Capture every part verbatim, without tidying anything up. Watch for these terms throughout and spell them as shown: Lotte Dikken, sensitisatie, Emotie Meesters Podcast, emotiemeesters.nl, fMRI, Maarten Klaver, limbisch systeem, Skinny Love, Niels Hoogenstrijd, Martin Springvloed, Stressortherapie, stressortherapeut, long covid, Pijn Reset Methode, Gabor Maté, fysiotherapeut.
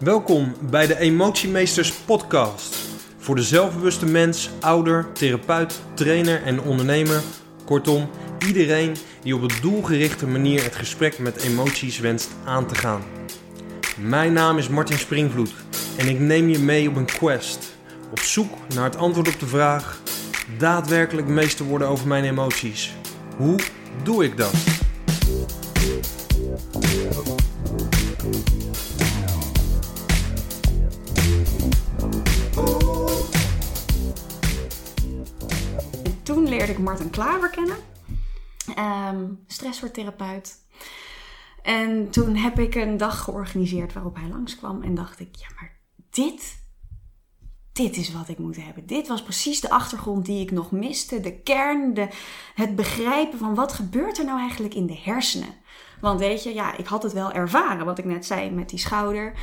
Welkom bij de Emotie Meesters Podcast. Voor de zelfbewuste mens, ouder, therapeut, trainer en ondernemer. Kortom, iedereen die op een doelgerichte manier het gesprek met emoties wenst aan te gaan. Mijn naam is Martin Springvloed en ik neem je mee op een quest. Op zoek naar het antwoord op de vraag, daadwerkelijk meester worden over mijn emoties. Hoe doe ik dat? En toen leerde ik Maarten Klaver kennen, um, stressortherapeut. En toen heb ik een dag georganiseerd waarop hij langskwam en dacht ik, ja maar dit, dit is wat ik moet hebben. Dit was precies de achtergrond die ik nog miste, de kern, de, het begrijpen van wat gebeurt er nou eigenlijk in de hersenen. Want weet je, ja, ik had het wel ervaren wat ik net zei met die schouder.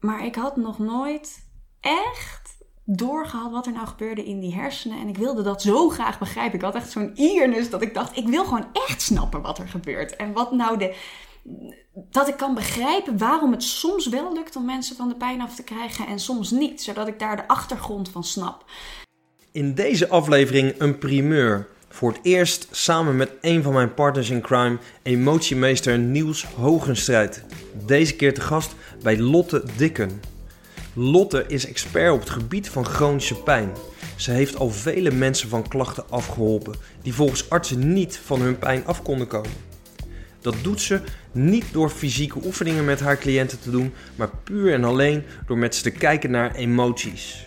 Maar ik had nog nooit echt doorgehad wat er nou gebeurde in die hersenen. En ik wilde dat zo graag begrijpen. Ik had echt zo'n eagerness dat ik dacht, ik wil gewoon echt snappen wat er gebeurt. En wat nou de... dat ik kan begrijpen waarom het soms wel lukt om mensen van de pijn af te krijgen en soms niet. Zodat ik daar de achtergrond van snap. In deze aflevering een primeur. Voor het eerst samen met een van mijn partners in crime, emotiemeester Niels Hoogenstrijd. Deze keer te gast bij Lotte Dikken. Lotte is expert op het gebied van chronische pijn. Ze heeft al vele mensen van klachten afgeholpen die volgens artsen niet van hun pijn af konden komen. Dat doet ze niet door fysieke oefeningen met haar cliënten te doen, maar puur en alleen door met ze te kijken naar emoties.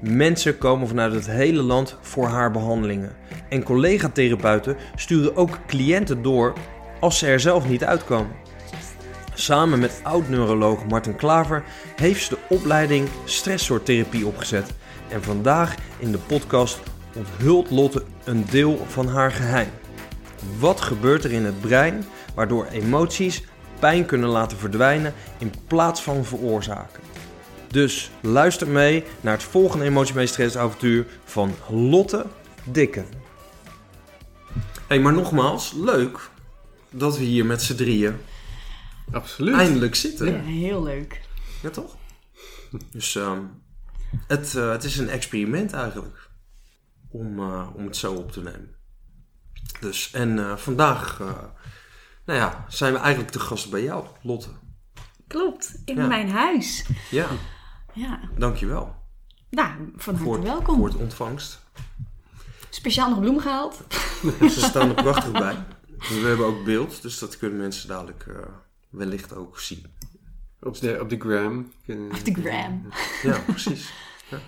Mensen komen vanuit het hele land voor haar behandelingen. En collega-therapeuten sturen ook cliënten door als ze er zelf niet uitkomen. Samen met oud-neuroloog Martin Klaver heeft ze de opleiding Stressortherapie opgezet. En vandaag in de podcast onthult Lotte een deel van haar geheim. Wat gebeurt er in het brein waardoor emoties pijn kunnen laten verdwijnen in plaats van veroorzaken? Dus luister mee naar het volgende Emotie Meest Stress avontuur van Lotte Dikken. Hey, maar nogmaals, leuk dat we hier met z'n drieën Absoluut. eindelijk zitten. Ja, heel leuk. Ja, toch? Dus um, het, uh, het is een experiment eigenlijk om, uh, om het zo op te nemen. Dus, en uh, vandaag uh, nou ja, zijn we eigenlijk te gast bij jou, Lotte. Klopt, in ja. mijn huis. Ja, ja. Dankjewel. Nou, van harte welkom. Voor het ontvangst. Speciaal nog bloem gehaald. Ze staan er prachtig bij. We hebben ook beeld, dus dat kunnen mensen dadelijk uh, wellicht ook zien. Op de, op de gram. Op de gram. Ja, precies. Ja.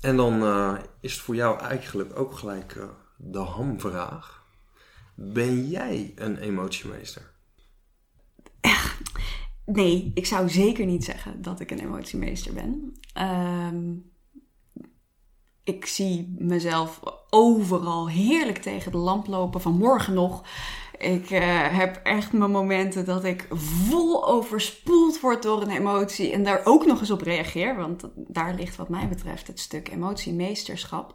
En dan uh, is het voor jou eigenlijk ook gelijk uh, de hamvraag. Ben jij een emotiemeester? Nee, ik zou zeker niet zeggen dat ik een emotiemeester ben. Um, ik zie mezelf overal heerlijk tegen de lamp lopen, vanmorgen nog. Ik uh, heb echt mijn momenten dat ik vol overspoeld word door een emotie en daar ook nog eens op reageer. Want daar ligt wat mij betreft het stuk emotiemeesterschap.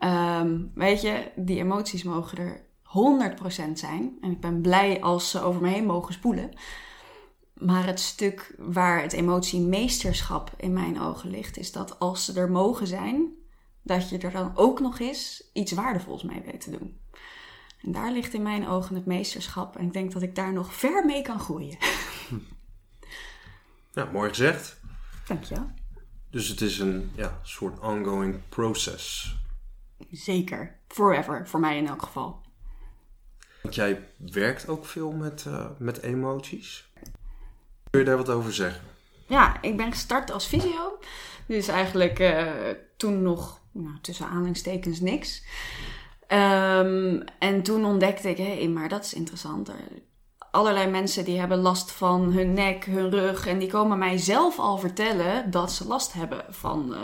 Um, weet je, die emoties mogen er honderd procent zijn. En ik ben blij als ze over me heen mogen spoelen. Maar het stuk waar het emotiemeesterschap in mijn ogen ligt, is dat als ze er mogen zijn, dat je er dan ook nog eens iets waardevols mee weet te doen. En daar ligt in mijn ogen het meesterschap. En ik denk dat ik daar nog ver mee kan groeien. Ja, mooi gezegd. Dank je wel. Dus het is een ja, soort ongoing process. Zeker. Forever. Voor mij in elk geval. Want jij werkt ook veel met, uh, met emoties. Kun je daar wat over zeggen? Ja, ik ben gestart als fysio. Dus eigenlijk uh, toen nog nou, tussen aanhalingstekens niks. Um, en toen ontdekte ik, hé, hey, maar dat is interessanter. Allerlei mensen die hebben last van hun nek, hun rug. En die komen mij zelf al vertellen dat ze last hebben van uh,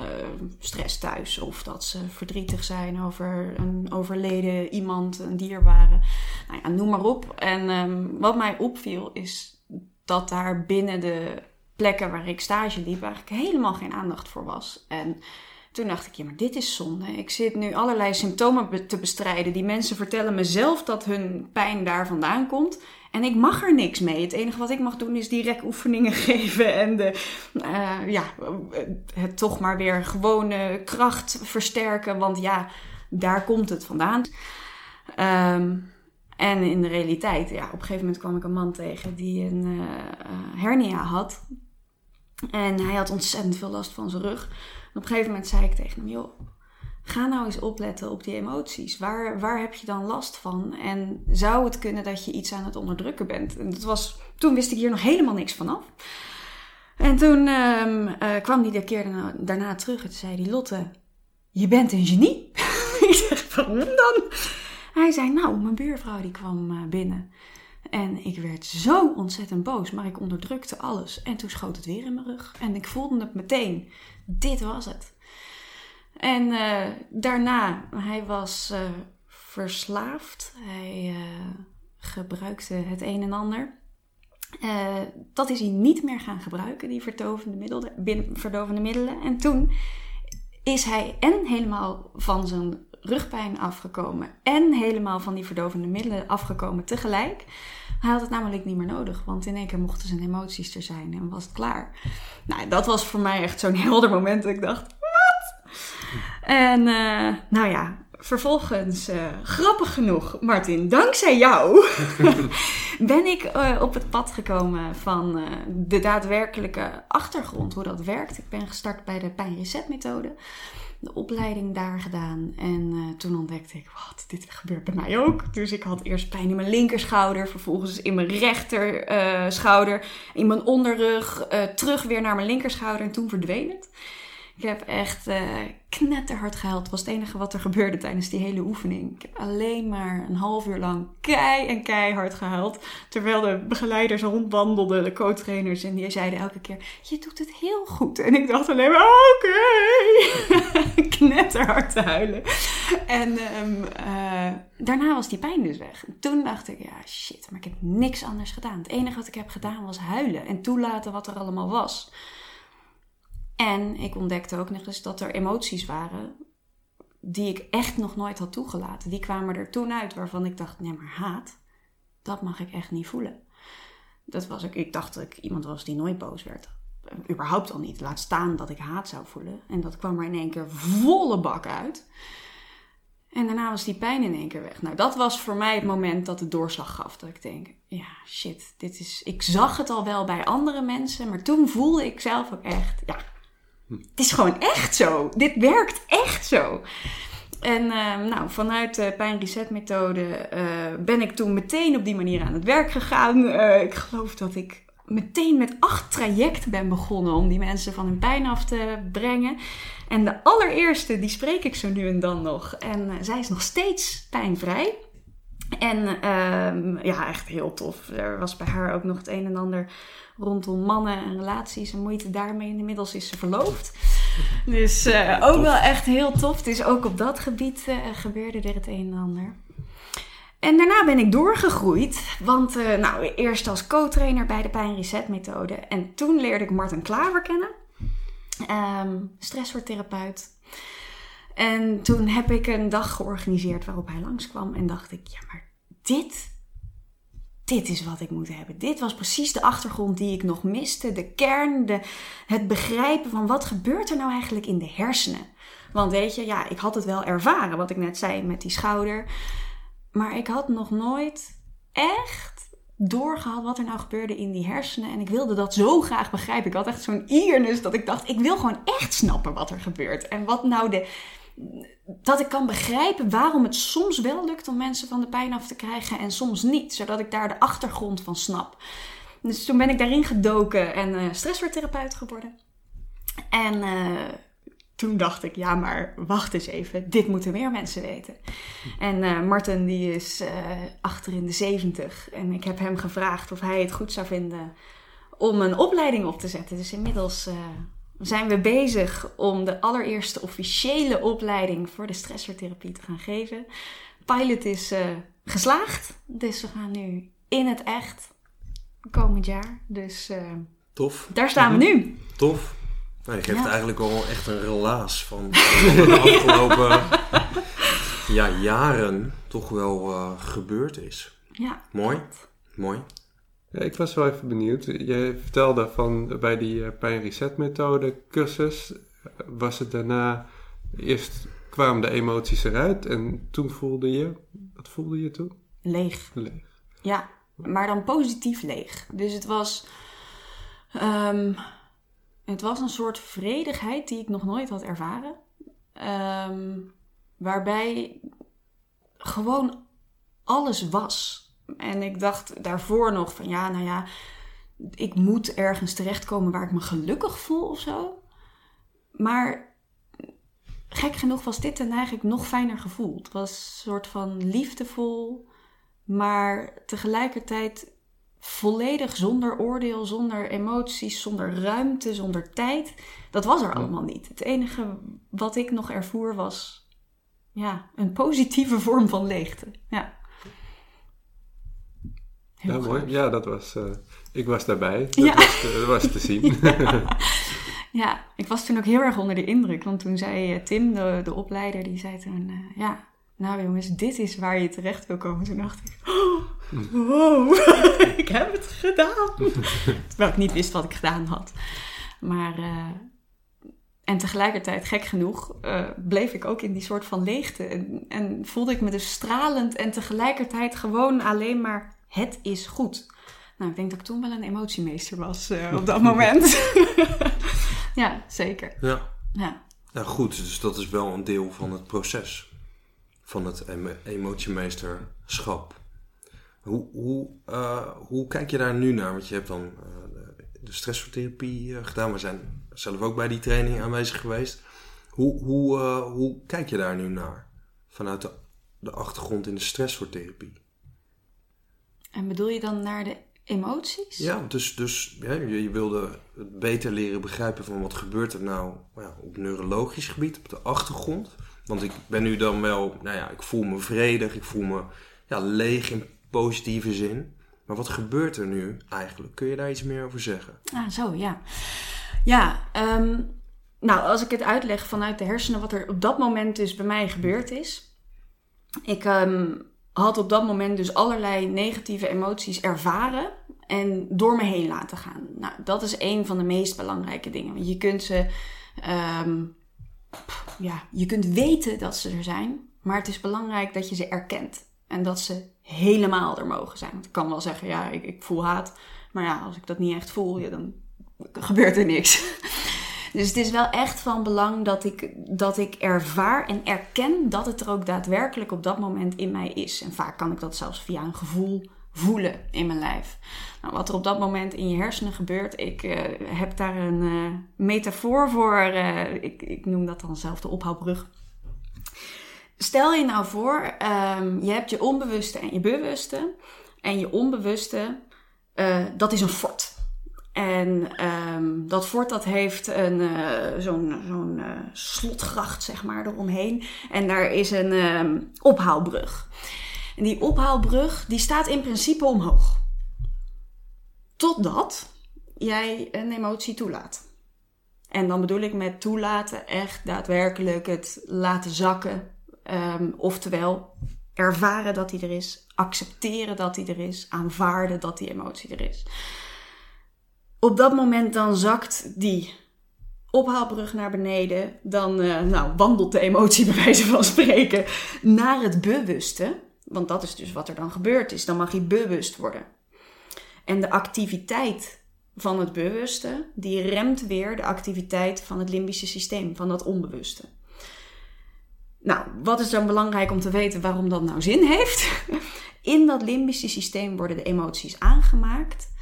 stress thuis. Of dat ze verdrietig zijn over een overleden iemand, een dierbare. Nou ja, noem maar op. En um, wat mij opviel is dat daar binnen de plekken waar ik stage liep eigenlijk helemaal geen aandacht voor was. En toen dacht ik, ja, maar dit is zonde. Ik zit nu allerlei symptomen te bestrijden. Die mensen vertellen mezelf dat hun pijn daar vandaan komt. En ik mag er niks mee. Het enige wat ik mag doen is die rekoefeningen geven. En de, uh, ja, het toch maar weer gewone kracht versterken. Want ja, daar komt het vandaan. Um, en in de realiteit, ja, op een gegeven moment kwam ik een man tegen die een uh, hernia had. En hij had ontzettend veel last van zijn rug. En op een gegeven moment zei ik tegen hem, joh, ga nou eens opletten op die emoties. Waar, waar heb je dan last van? En zou het kunnen dat je iets aan het onderdrukken bent? En dat was, toen wist ik hier nog helemaal niks vanaf. En toen um, uh, kwam hij de keer daarna, daarna terug en toen zei hij, Lotte, je bent een genie. Ik zeg, waarom dan? Hij zei, nou, mijn buurvrouw die kwam binnen. En ik werd zo ontzettend boos, maar ik onderdrukte alles. En toen schoot het weer in mijn rug. En ik voelde het meteen. Dit was het. En uh, daarna, hij was uh, verslaafd. Hij uh, gebruikte het een en ander. Uh, dat is hij niet meer gaan gebruiken, die verdovende middelen, verdovende middelen. En toen is hij en helemaal van zijn rugpijn afgekomen en helemaal van die verdovende middelen afgekomen tegelijk. Hij had het namelijk niet meer nodig, want in één keer mochten zijn emoties er zijn en was het klaar. Nou, dat was voor mij echt zo'n helder moment dat ik dacht, wat? En uh, nou ja, vervolgens, uh, grappig genoeg, Martin, dankzij jou ben ik uh, op het pad gekomen van uh, de daadwerkelijke achtergrond, hoe dat werkt. Ik ben gestart bij de Pijn Reset Methode. De opleiding daar gedaan. En uh, toen ontdekte ik, wat, dit gebeurt bij mij ook. Dus ik had eerst pijn in mijn linkerschouder. Vervolgens in mijn rechterschouder. Uh, in mijn onderrug. Uh, terug weer naar mijn linkerschouder. En toen verdween het. Ik heb echt uh, knetterhard gehuild. Dat was het enige wat er gebeurde tijdens die hele oefening. Ik heb alleen maar een half uur lang kei en keihard gehuild. Terwijl de begeleiders rondwandelden, de co-trainers. En die zeiden elke keer, je doet het heel goed. En ik dacht alleen maar, oké. Okay. Knetterhard te huilen. En um, uh, daarna was die pijn dus weg. Toen dacht ik, ja shit, maar ik heb niks anders gedaan. Het enige wat ik heb gedaan was huilen. En toelaten wat er allemaal was. En ik ontdekte ook nog eens dat er emoties waren die ik echt nog nooit had toegelaten. Die kwamen er toen uit waarvan ik dacht, nee maar haat, dat mag ik echt niet voelen. Dat was ik, ik dacht dat ik iemand was die nooit boos werd. Überhaupt al niet. Laat staan dat ik haat zou voelen. En dat kwam er in één keer volle bak uit. En daarna was die pijn in één keer weg. Nou, dat was voor mij het moment dat het doorslag gaf. Dat ik denk, ja, shit, dit is... Ik zag het al wel bij andere mensen, maar toen voelde ik zelf ook echt, ja... Het is gewoon echt zo. Dit werkt echt zo. En uh, nou, vanuit de Pijn Reset Methode uh, ben ik toen meteen op die manier aan het werk gegaan. Uh, ik geloof dat ik meteen met acht trajecten ben begonnen om die mensen van hun pijn af te brengen. En de allereerste, die spreek ik zo nu en dan nog. En uh, zij is nog steeds pijnvrij. En uh, ja, echt heel tof. Er was bij haar ook nog het een en ander rondom mannen en relaties en moeite daarmee. Inmiddels is ze verloofd. Dus uh, ook wel echt heel tof. Dus ook op dat gebied uh, gebeurde er het een en ander. En daarna ben ik doorgegroeid. Want uh, nou, eerst als co-trainer bij de Pijn Reset Methode. En toen leerde ik Maarten Klaver kennen. Um, stressortherapeut. En toen heb ik een dag georganiseerd waarop hij langskwam. En dacht ik, ja maar dit... Dit is wat ik moet hebben. Dit was precies de achtergrond die ik nog miste. De kern, de, het begrijpen van wat gebeurt er nou eigenlijk in de hersenen. Want weet je, ja, ik had het wel ervaren wat ik net zei met die schouder. Maar ik had nog nooit echt doorgehad wat er nou gebeurde in die hersenen. En ik wilde dat zo graag begrijpen. Ik had echt zo'n eagerness dat ik dacht, ik wil gewoon echt snappen wat er gebeurt. En wat nou de... Dat ik kan begrijpen waarom het soms wel lukt om mensen van de pijn af te krijgen en soms niet. Zodat ik daar de achtergrond van snap. Dus toen ben ik daarin gedoken en uh, stressortherapeut geworden. En uh, toen dacht ik, ja maar wacht eens even, dit moeten meer mensen weten. En uh, Martin die is uh, achter in de zeventig. En ik heb hem gevraagd of hij het goed zou vinden om een opleiding op te zetten. Dus inmiddels... Uh, zijn we bezig om de allereerste officiële opleiding voor de stressortherapie te gaan geven. Pilot is uh, geslaagd, dus we gaan nu in het echt komend jaar. Dus uh, tof. Daar staan mm-hmm. we nu. Tof. Nou, je geeft ja. eigenlijk al echt een relaas van, van de afgelopen ja, jaren toch wel uh, gebeurd is. Ja, mooi. Klopt. Mooi. Ja, ik was wel even benieuwd. Je vertelde van bij die Pijn Reset Methode cursus, was het daarna, eerst kwamen de emoties eruit en toen voelde je, wat voelde je toen? Leeg. Leeg. Ja, maar dan positief leeg. Dus het was, um, het was een soort vredigheid die ik nog nooit had ervaren. Um, waarbij gewoon alles was. En ik dacht daarvoor nog van ja, nou ja, ik moet ergens terechtkomen waar ik me gelukkig voel of zo. Maar gek genoeg was dit een eigenlijk nog fijner gevoel. Het was een soort van liefdevol, maar tegelijkertijd volledig zonder oordeel, zonder emoties, zonder ruimte, zonder tijd. Dat was er allemaal niet. Het enige wat ik nog ervoer was ja, een positieve vorm van leegte. Ja. Ja, mooi. Ja, dat was... Uh, ik was daarbij. Dat ja. was, uh, was te zien. ja. ja, ik was toen ook heel erg onder de indruk. Want toen zei uh, Tim, de, de opleider, die zei toen... Uh, ja, nou jongens, dit is waar je terecht wil komen. Toen dacht ik... Oh, wow, ik heb het gedaan. Terwijl ik niet wist wat ik gedaan had. Maar... Uh, en tegelijkertijd, gek genoeg, uh, bleef ik ook in die soort van leegte. En, en voelde ik me dus stralend. En tegelijkertijd gewoon alleen maar... Het is goed. Nou, ik denk dat ik toen wel een emotiemeester was uh, op dat moment. ja, zeker. Ja. Ja. Ja, goed. Dus dat is wel een deel van het proces. Van het emotiemeesterschap. Hoe, hoe, uh, hoe kijk je daar nu naar? Want je hebt dan uh, de stressortherapie uh, gedaan. We zijn zelf ook bij die training aanwezig geweest. Hoe, hoe, uh, hoe kijk je daar nu naar? Vanuit de, de achtergrond in de stressortherapie. En bedoel je dan naar de emoties? Ja, dus, dus ja, je, je wilde het beter leren begrijpen van wat gebeurt er nou ja, op neurologisch gebied, op de achtergrond. Want ik ben nu dan wel, nou ja, ik voel me vredig, ik voel me ja, leeg in positieve zin. Maar wat gebeurt er nu eigenlijk? Kun je daar iets meer over zeggen? Ah, zo, ja. Ja, um, nou, als ik het uitleg vanuit de hersenen, wat er op dat moment dus bij mij gebeurd is. Ik... Um, had op dat moment dus allerlei negatieve emoties ervaren en door me heen laten gaan. Nou, dat is een van de meest belangrijke dingen. Want je kunt ze, um, ja, je kunt weten dat ze er zijn, maar het is belangrijk dat je ze erkent en dat ze helemaal er mogen zijn. Want ik kan wel zeggen, ja, ik, ik voel haat, maar ja, als ik dat niet echt voel, ja, dan gebeurt er niks. Dus het is wel echt van belang dat ik, dat ik ervaar en erken dat het er ook daadwerkelijk op dat moment in mij is. En vaak kan ik dat zelfs via een gevoel voelen in mijn lijf. Nou, wat er op dat moment in je hersenen gebeurt, ik uh, heb daar een uh, metafoor voor. Uh, ik, ik noem dat dan zelf de ophaalbrug. Stel je nou voor, um, je hebt je onbewuste en je bewuste. En je onbewuste, uh, dat is een fort. En um, dat fort dat heeft een, uh, zo'n, zo'n uh, slotgracht zeg maar eromheen. En daar is een um, ophaalbrug. En die ophaalbrug die staat in principe omhoog. Totdat jij een emotie toelaat. En dan bedoel ik met toelaten echt daadwerkelijk het laten zakken. Um, oftewel ervaren dat die er is. Accepteren dat die er is. Aanvaarden dat die emotie er is. Op dat moment dan zakt die ophaalbrug naar beneden. Dan uh, nou, wandelt de emotie bij wijze van spreken naar het bewuste. Want dat is dus wat er dan gebeurd is. Dan mag je bewust worden. En de activiteit van het bewuste, die remt weer de activiteit van het limbische systeem. Van dat onbewuste. Nou, wat is dan belangrijk om te weten waarom dat nou zin heeft? In dat limbische systeem worden de emoties aangemaakt.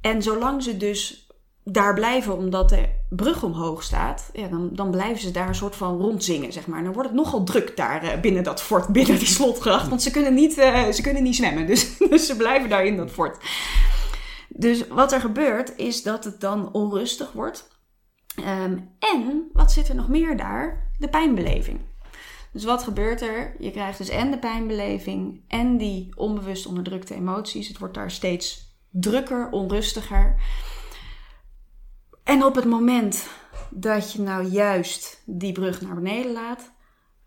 En zolang ze dus daar blijven omdat de brug omhoog staat, ja, dan, dan blijven ze daar een soort van rondzingen, zeg maar. Dan wordt het nogal druk daar binnen dat fort, binnen die slotgracht. Want ze kunnen niet, uh, ze kunnen niet zwemmen, dus, dus ze blijven daar in dat fort. Dus wat er gebeurt is dat het dan onrustig wordt. Um, en, wat zit er nog meer daar? De pijnbeleving. Dus wat gebeurt er? Je krijgt dus en de pijnbeleving en die onbewust onderdrukte emoties. Het wordt daar steeds drukker, onrustiger. En op het moment dat je nou juist die brug naar beneden laat,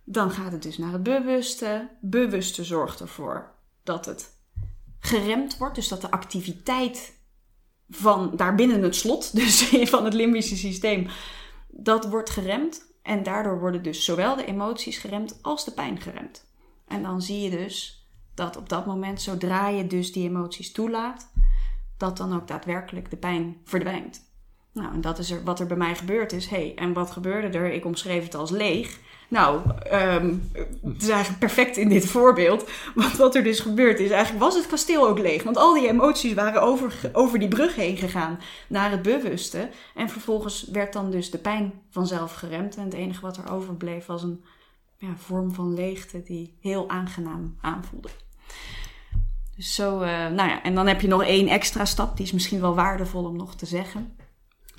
dan gaat het dus naar het bewuste. Bewuste zorgt ervoor dat het geremd wordt. Dus dat de activiteit van daarbinnen het slot, dus van het limbische systeem, dat wordt geremd. En daardoor worden dus zowel de emoties geremd als de pijn geremd. En dan zie je dus dat op dat moment, zodra je dus die emoties toelaat, dat dan ook daadwerkelijk de pijn verdwijnt. Nou, en dat is er, wat er bij mij gebeurd is. Hé, hey, en wat gebeurde er? Ik omschreef het als leeg. Nou, um, het is eigenlijk perfect in dit voorbeeld. Want wat er dus gebeurd is, eigenlijk was het kasteel ook leeg. Want al die emoties waren over, over die brug heen gegaan naar het bewuste. En vervolgens werd dan dus de pijn vanzelf geremd. En het enige wat er overbleef was een ja, vorm van leegte die heel aangenaam aanvoelde. Dus zo, uh, nou ja, en dan heb je nog één extra stap. Die is misschien wel waardevol om nog te zeggen.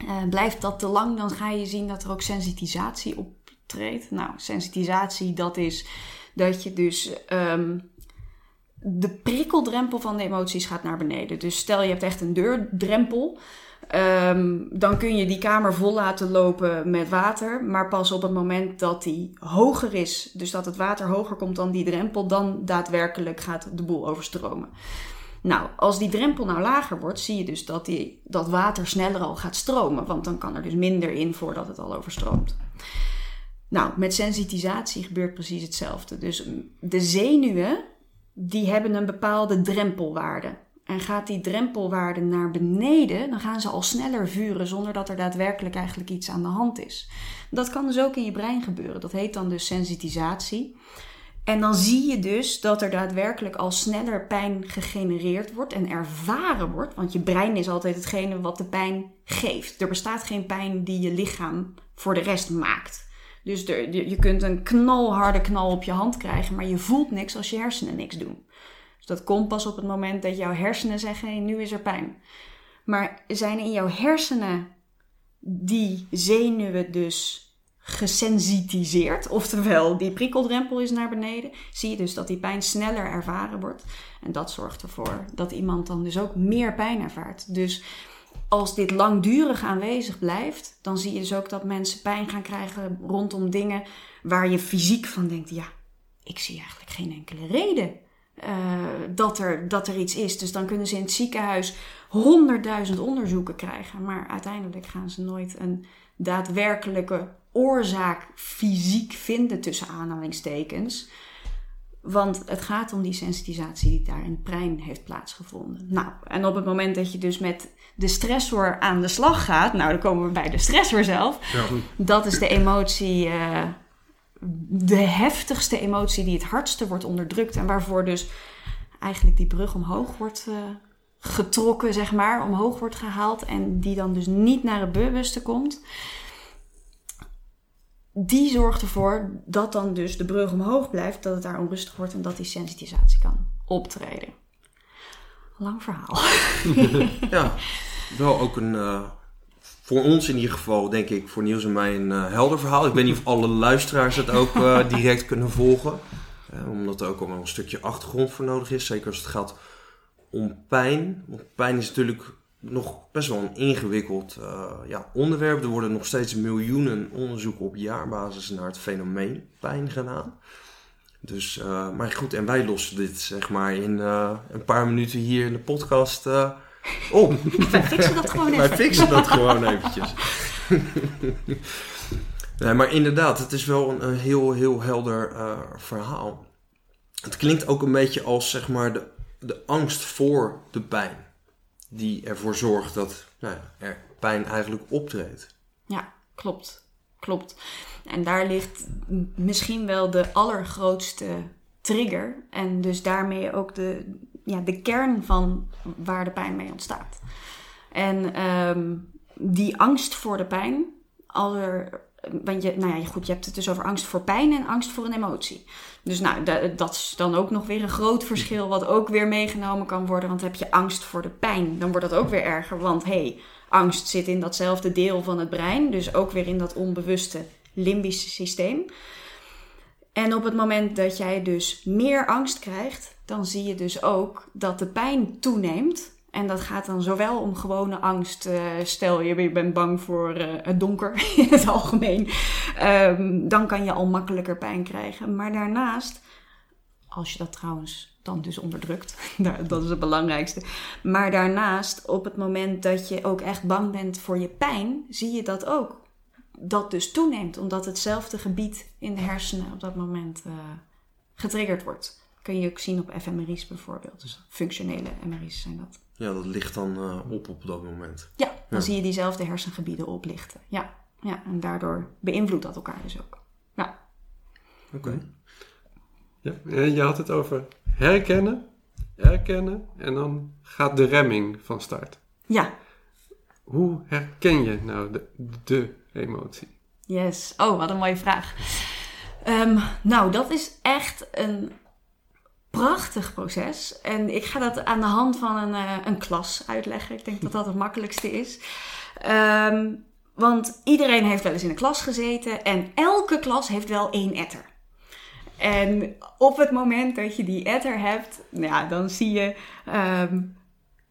Uh, blijft dat te lang, dan ga je zien dat er ook sensitisatie optreedt. Nou, sensitisatie, dat is dat je dus um, de prikkeldrempel van de emoties gaat naar beneden. Dus stel je hebt echt een deurdrempel, um, dan kun je die kamer vol laten lopen met water. Maar pas op het moment dat die hoger is, dus dat het water hoger komt dan die drempel, dan daadwerkelijk gaat de boel overstromen. Nou, als die drempel nou lager wordt, zie je dus dat die, dat water sneller al gaat stromen. Want dan kan er dus minder in voordat het al overstroomt. Nou, met sensitisatie gebeurt precies hetzelfde. Dus de zenuwen, die hebben een bepaalde drempelwaarde. En gaat die drempelwaarde naar beneden, dan gaan ze al sneller vuren zonder dat er daadwerkelijk eigenlijk iets aan de hand is. Dat kan dus ook in je brein gebeuren. Dat heet dan dus sensitisatie. En dan zie je dus dat er daadwerkelijk al sneller pijn gegenereerd wordt en ervaren wordt. Want je brein is altijd hetgene wat de pijn geeft. Er bestaat geen pijn die je lichaam voor de rest maakt. Dus er, je kunt een knalharde knal op je hand krijgen, maar je voelt niks als je hersenen niks doen. Dus dat komt pas op het moment dat jouw hersenen zeggen, hé, nu is er pijn. Maar zijn in jouw hersenen die zenuwen dus gesensitiseerd, oftewel die prikkeldrempel is naar beneden, zie je dus dat die pijn sneller ervaren wordt. En dat zorgt ervoor dat iemand dan dus ook meer pijn ervaart. Dus als dit langdurig aanwezig blijft, dan zie je dus ook dat mensen pijn gaan krijgen rondom dingen waar je fysiek van denkt, ja, ik zie eigenlijk geen enkele reden uh, dat, er, dat er iets is. Dus dan kunnen ze in het ziekenhuis honderdduizend onderzoeken krijgen, maar uiteindelijk gaan ze nooit een daadwerkelijke oorzaak fysiek vinden tussen aanhalingstekens. Want het gaat om die sensitisatie die daar in het brein heeft plaatsgevonden. Nou, en op het moment dat je dus met de stressor aan de slag gaat, nou dan komen we bij de stressor zelf. Ja. Dat is de emotie, uh, de heftigste emotie die het hardste wordt onderdrukt. En waarvoor dus eigenlijk die brug omhoog wordt uh, getrokken, zeg maar, omhoog wordt gehaald. En die dan dus niet naar het bewuste komt. Die zorgt ervoor dat dan dus de brug omhoog blijft, dat het daar onrustig wordt en dat die sensitisatie kan optreden. Lang verhaal. Ja, wel ook een, uh, voor ons in ieder geval, denk ik, voor Niels en mij een uh, helder verhaal. Ik weet niet of alle luisteraars het ook uh, direct kunnen volgen. Uh, omdat er ook al een stukje achtergrond voor nodig is. Zeker als het gaat om pijn. Want pijn is natuurlijk nog best wel een ingewikkeld uh, ja, onderwerp. Er worden nog steeds miljoenen onderzoeken op jaarbasis naar het fenomeen pijn gedaan. Dus, uh, maar goed, en wij lossen dit zeg maar in uh, een paar minuten hier in de podcast uh, op. Wij fixen dat gewoon even. Wij fixen dat gewoon eventjes. Nee, maar inderdaad, het is wel een, een heel, heel helder uh, verhaal. Het klinkt ook een beetje als zeg maar de, de angst voor de pijn. Die ervoor zorgt dat nou ja, er pijn eigenlijk optreedt. Ja, klopt. Klopt. En daar ligt misschien wel de allergrootste trigger. En dus daarmee ook de, ja, de kern van waar de pijn mee ontstaat. En um, die angst voor de pijn. Aller, want je, nou ja, goed, je hebt het dus over angst voor pijn en angst voor een emotie. Dus nou, dat, dat is dan ook nog weer een groot verschil wat ook weer meegenomen kan worden. Want heb je angst voor de pijn, dan wordt dat ook weer erger. Want hey, angst zit in datzelfde deel van het brein. Dus ook weer in dat onbewuste limbische systeem. En op het moment dat jij dus meer angst krijgt, dan zie je dus ook dat de pijn toeneemt. En dat gaat dan zowel om gewone angst. Uh, stel, je bent bang voor uh, het donker in het algemeen. Um, dan kan je al makkelijker pijn krijgen. Maar daarnaast, als je dat trouwens dan dus onderdrukt. Dat is het belangrijkste. Maar daarnaast, op het moment dat je ook echt bang bent voor je pijn, zie je dat ook. Dat dus toeneemt, omdat hetzelfde gebied in de hersenen op dat moment uh, getriggerd wordt. Kun je ook zien op fMRI's bijvoorbeeld. Dus functionele M R I's zijn dat. Ja, dat ligt dan uh, op op dat moment. Ja, dan ja. zie je diezelfde hersengebieden oplichten. Ja, ja, en daardoor beïnvloedt dat elkaar dus ook. Ja. Oké. Okay. Ja, en je had het over herkennen, herkennen en dan gaat de remming van start. Ja. Hoe herken je nou de, de emotie? Yes. Oh, wat een mooie vraag. Um, nou, dat is echt een prachtig proces. En ik ga dat aan de hand van een, uh, een klas uitleggen. Ik denk dat dat het makkelijkste is. Um, want iedereen heeft wel eens in een klas gezeten. En elke klas heeft wel één etter. En op het moment dat je die etter hebt, ja, dan zie je... Um,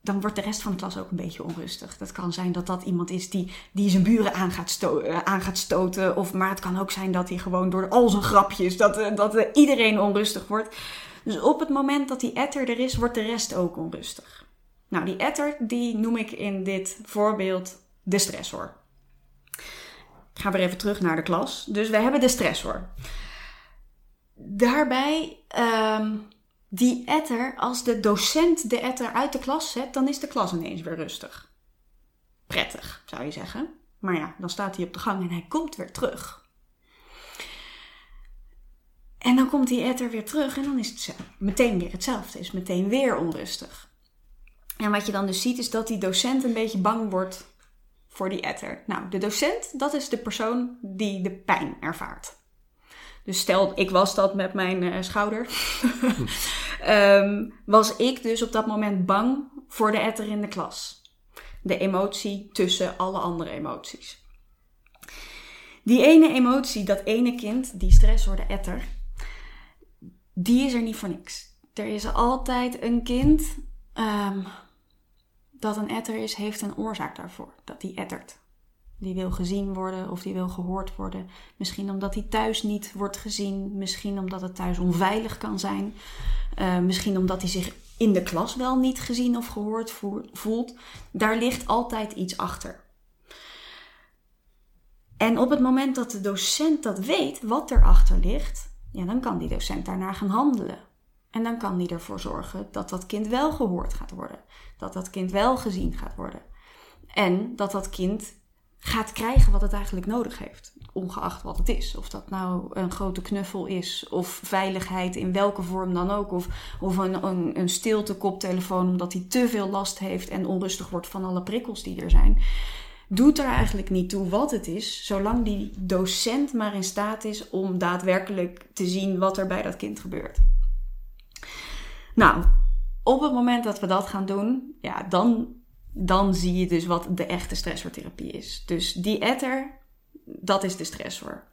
dan wordt de rest van de klas ook een beetje onrustig. Dat kan zijn dat dat iemand is die, die zijn buren aan gaat, sto- aan gaat stoten. Of, maar het kan ook zijn dat hij gewoon door al zijn grapjes... dat, dat iedereen onrustig wordt. Dus op het moment dat die etter er is, wordt de rest ook onrustig. Nou, die etter, die noem ik in dit voorbeeld de stressor. Ik ga weer even terug naar de klas. Dus we hebben de stressor. Daarbij... Um, Die etter, als de docent de etter uit de klas zet, dan is de klas ineens weer rustig. Prettig, zou je zeggen. Maar ja, dan staat hij op de gang en hij komt weer terug. En dan komt die etter weer terug en dan is het meteen weer hetzelfde. Is meteen weer onrustig. En wat je dan dus ziet is dat die docent een beetje bang wordt voor die etter. Nou, de docent, dat is de persoon die de pijn ervaart. Dus stel, ik was dat met mijn uh, schouder. um, was ik dus op dat moment bang voor de etter in de klas. De emotie tussen alle andere emoties. Die ene emotie, dat ene kind, die stressor, de etter, die is er niet voor niks. Er is altijd een kind um, dat een etter is, heeft een oorzaak daarvoor. Dat die ettert. Die wil gezien worden of die wil gehoord worden. Misschien omdat hij thuis niet wordt gezien. Misschien omdat het thuis onveilig kan zijn. Uh, misschien omdat hij zich in de klas wel niet gezien of gehoord voelt. Daar ligt altijd iets achter. En op het moment dat de docent dat weet, wat erachter ligt... ja, dan kan die docent daarna gaan handelen. En dan kan die ervoor zorgen dat dat kind wel gehoord gaat worden. Dat dat kind wel gezien gaat worden. En dat dat kind... gaat krijgen wat het eigenlijk nodig heeft. Ongeacht wat het is. Of dat nou een grote knuffel is. Of veiligheid in welke vorm dan ook. Of, of een, een, een stilte koptelefoon omdat hij te veel last heeft. En onrustig wordt van alle prikkels die er zijn. Doet er eigenlijk niet toe wat het is. Zolang die docent maar in staat is om daadwerkelijk te zien wat er bij dat kind gebeurt. Nou, op het moment dat we dat gaan doen. Ja, dan... Dan zie je dus wat de echte stressortherapie is. Dus die etter, dat is de stressor.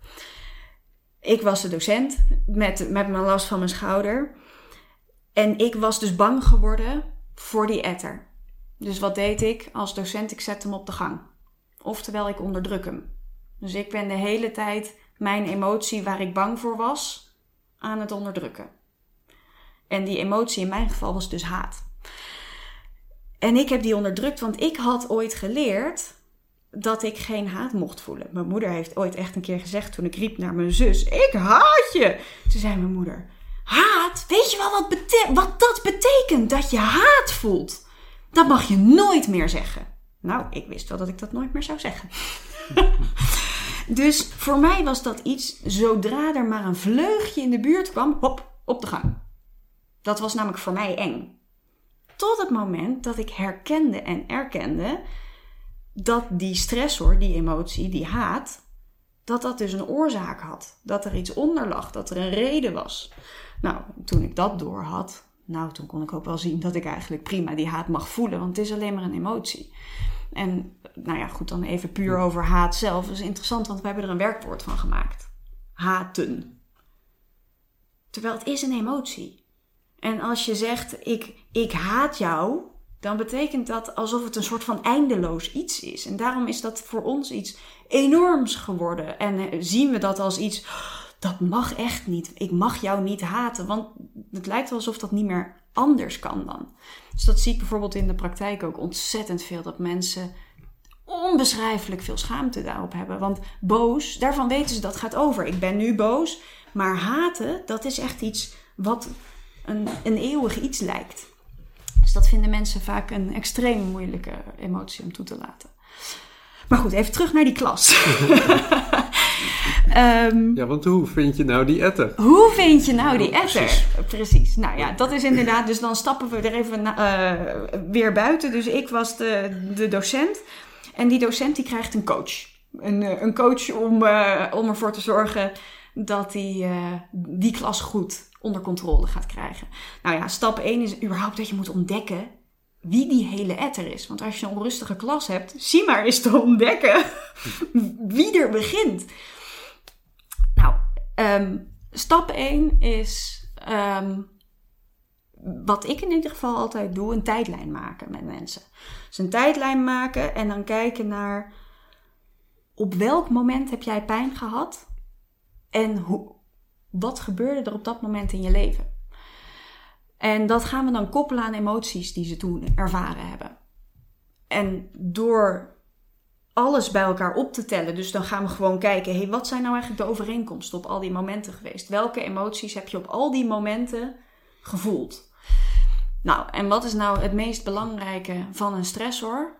Ik was de docent met, met mijn last van mijn schouder. En ik was dus bang geworden voor die etter. Dus wat deed ik als docent? Ik zet hem op de gang. Oftewel, ik onderdruk hem. Dus ik ben de hele tijd mijn emotie waar ik bang voor was aan het onderdrukken. En die emotie in mijn geval was dus haat. En ik heb die onderdrukt, want ik had ooit geleerd dat ik geen haat mocht voelen. Mijn moeder heeft ooit echt een keer gezegd toen ik riep naar mijn zus, ik haat je. Toen zei mijn moeder, haat? Weet je wel wat, bete- wat dat betekent? Dat je haat voelt. Dat mag je nooit meer zeggen. Nou, ik wist wel dat ik dat nooit meer zou zeggen. Dus voor mij was dat iets, zodra er maar een vleugje in de buurt kwam, hop, op de gang. Dat was namelijk voor mij eng. Tot het moment dat ik herkende en erkende dat die stressor, die emotie, die haat, dat dat dus een oorzaak had. Dat er iets onder lag, dat er een reden was. Nou, toen ik dat door had, nou, toen kon ik ook wel zien dat ik eigenlijk prima die haat mag voelen, want het is alleen maar een emotie. En nou ja, goed, dan even puur over haat zelf. Dat is interessant, want we hebben er een werkwoord van gemaakt. Haten. Terwijl het is een emotie. En als je zegt, ik, ik haat jou, dan betekent dat alsof het een soort van eindeloos iets is. En daarom is dat voor ons iets enorms geworden. En zien we dat als iets, dat mag echt niet. Ik mag jou niet haten, want het lijkt wel alsof dat niet meer anders kan dan. Dus dat zie ik bijvoorbeeld in de praktijk ook ontzettend veel. Dat mensen onbeschrijfelijk veel schaamte daarop hebben. Want boos, daarvan weten ze dat gaat over. Ik ben nu boos, maar haten, dat is echt iets wat een, een eeuwig iets lijkt. Dus dat vinden mensen vaak een extreem moeilijke emotie om toe te laten. Maar goed, even terug naar die klas. um, ja, want hoe vind je nou die etter? Hoe vind je nou die etter? Precies. Precies. Nou ja, dat is inderdaad... Dus dan stappen we er even uh, weer buiten. Dus ik was de, de docent. En die docent die krijgt een coach. Een, een coach om, uh, om ervoor te zorgen dat die, uh, die klas goed onder controle gaat krijgen. Nou ja, stap één is überhaupt dat je moet ontdekken wie die hele etter is. Want als je een onrustige klas hebt, zie maar eens te ontdekken wie er begint. Nou, um, stap één is, um, wat ik in ieder geval altijd doe, een tijdlijn maken met mensen. Dus een tijdlijn maken en dan kijken naar op welk moment heb jij pijn gehad en hoe, wat gebeurde er op dat moment in je leven? En dat gaan we dan koppelen aan emoties die ze toen ervaren hebben. En door alles bij elkaar op te tellen, dus dan gaan we gewoon kijken, hey, wat zijn nou eigenlijk de overeenkomsten op al die momenten geweest? Welke emoties heb je op al die momenten gevoeld? Nou, en wat is nou het meest belangrijke van een stressor?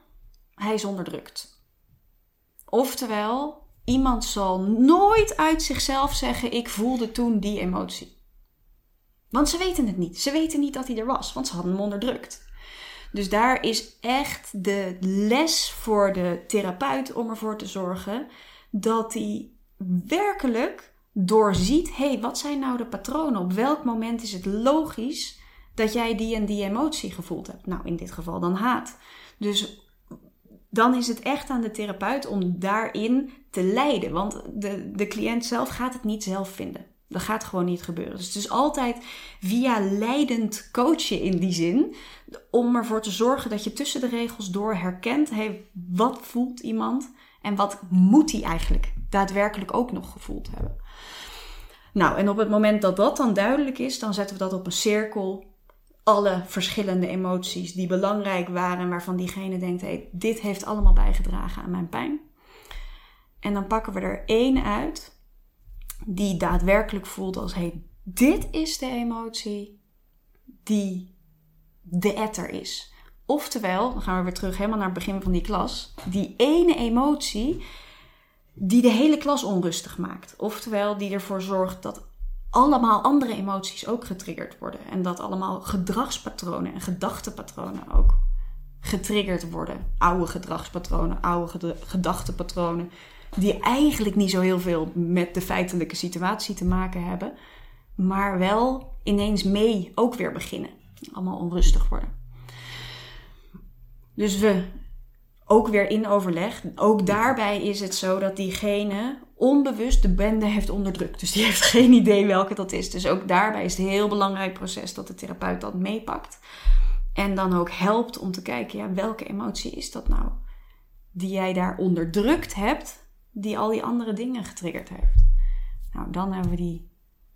Hij is onderdrukt. Oftewel, iemand zal nooit uit zichzelf zeggen, ik voelde toen die emotie. Want ze weten het niet. Ze weten niet dat hij er was, want ze hadden hem onderdrukt. Dus daar is echt de les voor de therapeut om ervoor te zorgen dat hij werkelijk doorziet, hé, hey, wat zijn nou de patronen? Op welk moment is het logisch dat jij die en die emotie gevoeld hebt? Nou, in dit geval dan haat. Dus dan is het echt aan de therapeut om daarin te leiden, want de, de cliënt zelf gaat het niet zelf vinden. Dat gaat gewoon niet gebeuren. Dus het is altijd via leidend coachen in die zin. Om ervoor te zorgen dat je tussen de regels door herkent. Hey, wat voelt iemand? En wat moet hij eigenlijk daadwerkelijk ook nog gevoeld hebben? Nou, en op het moment dat dat dan duidelijk is, dan zetten we dat op een cirkel. Alle verschillende emoties die belangrijk waren. En waarvan diegene denkt, hey, dit heeft allemaal bijgedragen aan mijn pijn. En dan pakken we er één uit die daadwerkelijk voelt als, hey, dit is de emotie die de etter is. Oftewel, dan gaan we weer terug helemaal naar het begin van die klas. Die ene emotie die de hele klas onrustig maakt. Oftewel, die ervoor zorgt dat allemaal andere emoties ook getriggerd worden. En dat allemaal gedragspatronen en gedachtepatronen ook getriggerd worden. Oude gedragspatronen, oude ged- gedachtepatronen. Die eigenlijk niet zo heel veel met de feitelijke situatie te maken hebben. Maar wel ineens mee ook weer beginnen. Allemaal onrustig worden. Dus we ook weer in overleg. Ook daarbij is het zo dat diegene onbewust de bende heeft onderdrukt. Dus die heeft geen idee welke dat is. Dus ook daarbij is het een heel belangrijk proces dat de therapeut dat meepakt. En dan ook helpt om te kijken, ja, welke emotie is dat nou? Die jij daar onderdrukt hebt, die al die andere dingen getriggerd heeft. Nou, dan hebben we die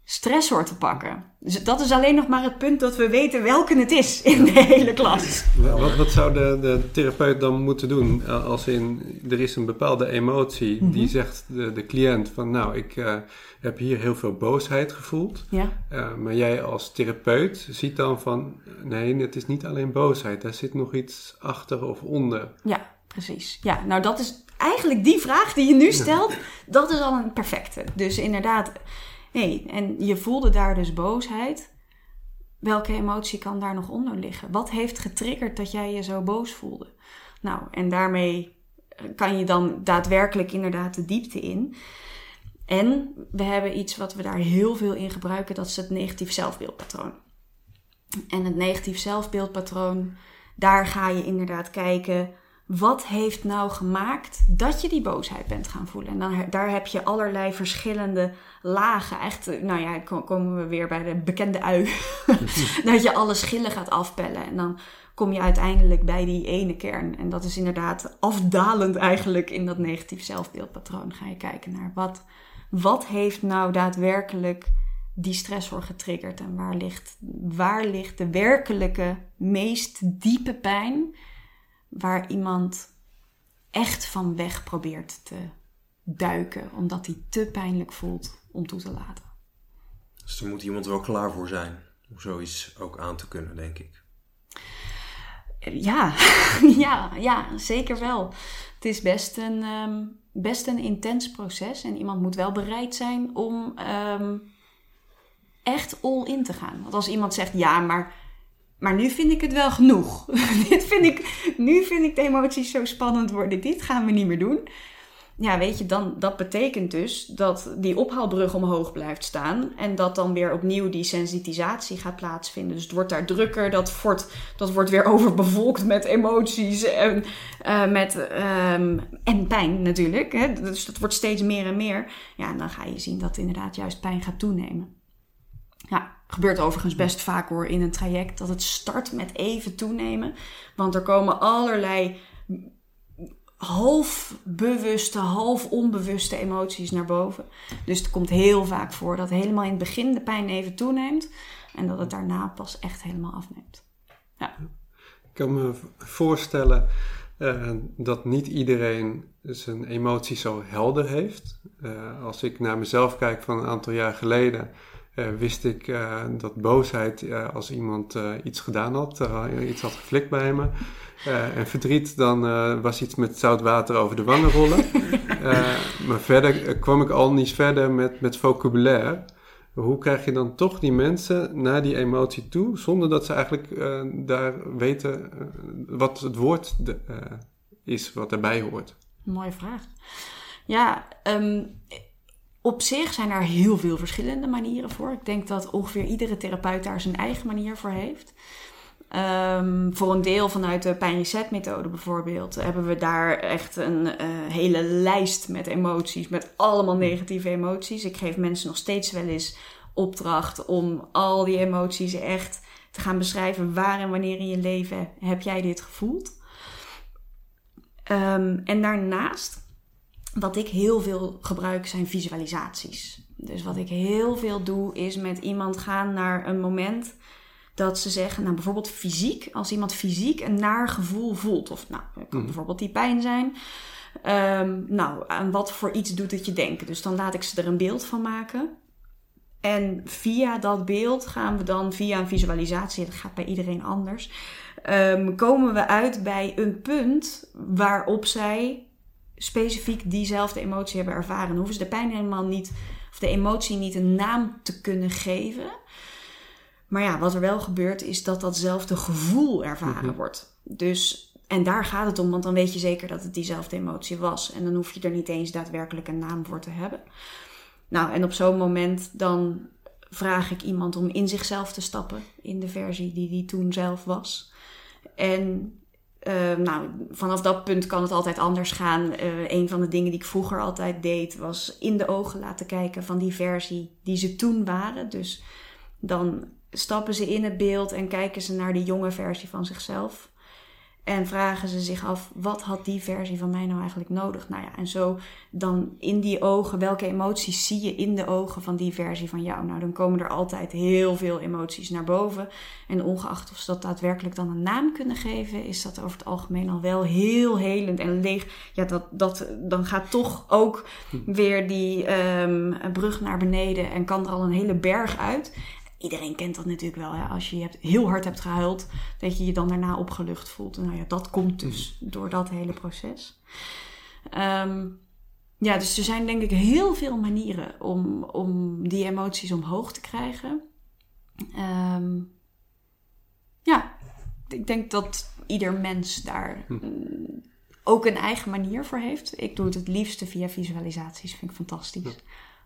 stressor te pakken. Dus dat is alleen nog maar het punt dat we weten welke het is in de hele klas. Wat, wat zou de, de therapeut dan moeten doen? Als in, er is een bepaalde emotie, mm-hmm. die zegt de, de cliënt van, nou, ik uh, heb hier heel veel boosheid gevoeld. Ja. Uh, maar jij als therapeut ziet dan van, nee, het is niet alleen boosheid. Daar zit nog iets achter of onder. Ja. Precies, ja. Nou, dat is eigenlijk die vraag die je nu stelt, dat is al een perfecte. Dus inderdaad, nee, en je voelde daar dus boosheid. Welke emotie kan daar nog onder liggen? Wat heeft getriggerd dat jij je zo boos voelde? Nou, en daarmee kan je dan daadwerkelijk inderdaad de diepte in. En we hebben iets wat we daar heel veel in gebruiken, dat is het negatief zelfbeeldpatroon. En het negatief zelfbeeldpatroon, daar ga je inderdaad kijken, wat heeft nou gemaakt dat je die boosheid bent gaan voelen? En dan, daar heb je allerlei verschillende lagen. Echt, nou ja, dan komen we weer bij de bekende ui. Dat je alle schillen gaat afpellen. En dan kom je uiteindelijk bij die ene kern. En dat is inderdaad afdalend eigenlijk in dat negatief zelfbeeldpatroon. Ga je kijken naar wat, wat heeft nou daadwerkelijk die stressor getriggerd? En waar ligt, waar ligt de werkelijke, meest diepe pijn waar iemand echt van weg probeert te duiken, omdat hij te pijnlijk voelt om toe te laten? Dus er moet iemand wel klaar voor zijn om zoiets ook aan te kunnen, denk ik. Ja, ja, ja, zeker wel. Het is best een, um, best een intens proces. En iemand moet wel bereid zijn om um, echt all in te gaan. Want als iemand zegt, ja, maar, maar nu vind ik het wel genoeg. Dit vind ik, nu vind ik de emoties zo spannend worden. Dit gaan we niet meer doen. Ja, weet je, dan, dat betekent dus dat die ophaalbrug omhoog blijft staan. En dat dan weer opnieuw die sensitisatie gaat plaatsvinden. Dus het wordt daar drukker. Dat wordt, dat wordt weer overbevolkt met emoties en, uh, met, um, en pijn natuurlijk. Hè? Dus dat wordt steeds meer en meer. Ja, en dan ga je zien dat inderdaad juist pijn gaat toenemen. Ja, gebeurt overigens best vaak hoor in een traject. Dat het start met even toenemen. Want er komen allerlei half bewuste, half onbewuste emoties naar boven. Dus het komt heel vaak voor dat helemaal in het begin de pijn even toeneemt. En dat het daarna pas echt helemaal afneemt. Ja. Ik kan me voorstellen uh, dat niet iedereen zijn emotie zo helder heeft. Uh, als ik naar mezelf kijk van een aantal jaar geleden, Uh, wist ik uh, dat boosheid, uh, als iemand uh, iets gedaan had, uh, iets had geflikt bij me. Uh, en verdriet, dan uh, was iets met zout water over de wangen rollen. Uh, maar verder kwam ik al niet verder met, met vocabulaire. Hoe krijg je dan toch die mensen naar die emotie toe, zonder dat ze eigenlijk uh, daar weten uh, wat het woord de, uh, is, wat erbij hoort? Mooie vraag. Ja, um... op zich zijn er heel veel verschillende manieren voor. Ik denk dat ongeveer iedere therapeut daar zijn eigen manier voor heeft. Um, voor een deel vanuit de Pijn Reset Methode bijvoorbeeld hebben we daar echt een uh, hele lijst met emoties, met allemaal negatieve emoties. Ik geef mensen nog steeds wel eens opdracht om al die emoties echt te gaan beschrijven. Waar en wanneer in je leven heb jij dit gevoeld? Um, en daarnaast, wat ik heel veel gebruik zijn visualisaties. Dus wat ik heel veel doe is met iemand gaan naar een moment dat ze zeggen, nou bijvoorbeeld fysiek, als iemand fysiek een naar gevoel voelt. Of nou, dat kan bijvoorbeeld die pijn zijn. Um, nou, aan wat voor iets doet het je denken? Dus dan laat ik ze er een beeld van maken. En via dat beeld gaan we dan via een visualisatie, dat gaat bij iedereen anders, um, komen we uit bij een punt waarop zij specifiek diezelfde emotie hebben ervaren. Dan hoeven ze de pijn helemaal niet, of de emotie niet een naam te kunnen geven. Maar ja, wat er wel gebeurt is dat datzelfde gevoel ervaren mm-hmm. wordt. Dus, en daar gaat het om, want dan weet je zeker dat het diezelfde emotie was. En dan hoef je er niet eens daadwerkelijk een naam voor te hebben. Nou, en op zo'n moment dan vraag ik iemand om in zichzelf te stappen, in de versie die die toen zelf was. En Uh, nou, vanaf dat punt kan het altijd anders gaan. Uh, een van de dingen die ik vroeger altijd deed was in de ogen laten kijken van die versie die ze toen waren. Dus dan stappen ze in het beeld en kijken ze naar de jonge versie van zichzelf. En vragen ze zich af, wat had die versie van mij nou eigenlijk nodig? Nou ja, en zo dan in die ogen, welke emoties zie je in de ogen van die versie van jou? Nou, dan komen er altijd heel veel emoties naar boven. En ongeacht of ze dat daadwerkelijk dan een naam kunnen geven, is dat over het algemeen al wel heel helend en leeg. Ja, dat, dat, dan gaat toch ook weer die um, brug naar beneden en kan er al een hele berg uit. Iedereen kent dat natuurlijk wel. Hè? Als je, je hebt, heel hard hebt gehuild, dat je je dan daarna opgelucht voelt. Nou ja, dat komt dus door dat hele proces. Um, ja, dus er zijn denk ik heel veel manieren om, om die emoties omhoog te krijgen. Um, ja, ik denk dat ieder mens daar um, ook een eigen manier voor heeft. Ik doe het het liefste via visualisaties. Vind ik fantastisch.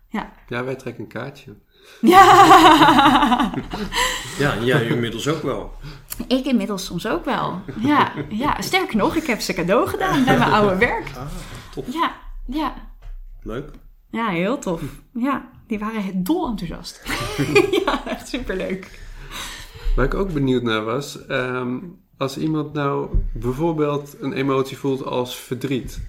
Ja, ja wij trekken een kaartje. Ja. Ja, en jij inmiddels ook wel. Ik inmiddels soms ook wel. Ja, ja. Sterker nog, ik heb ze cadeau gedaan bij mijn oude werk. Ah, tof. Ja, ja. Leuk. Ja, heel tof. Ja, die waren dol enthousiast. Ja, echt superleuk. Waar ik ook benieuwd naar was, um, als iemand nou bijvoorbeeld een emotie voelt als verdriet.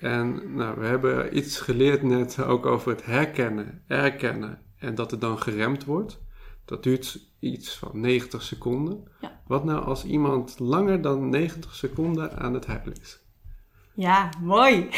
En nou, we hebben iets geleerd net ook over het herkennen, erkennen en dat het dan geremd wordt. Dat duurt iets van negentig seconden. Ja. Wat nou als iemand langer dan negentig seconden aan het huilen is? Ja, mooi.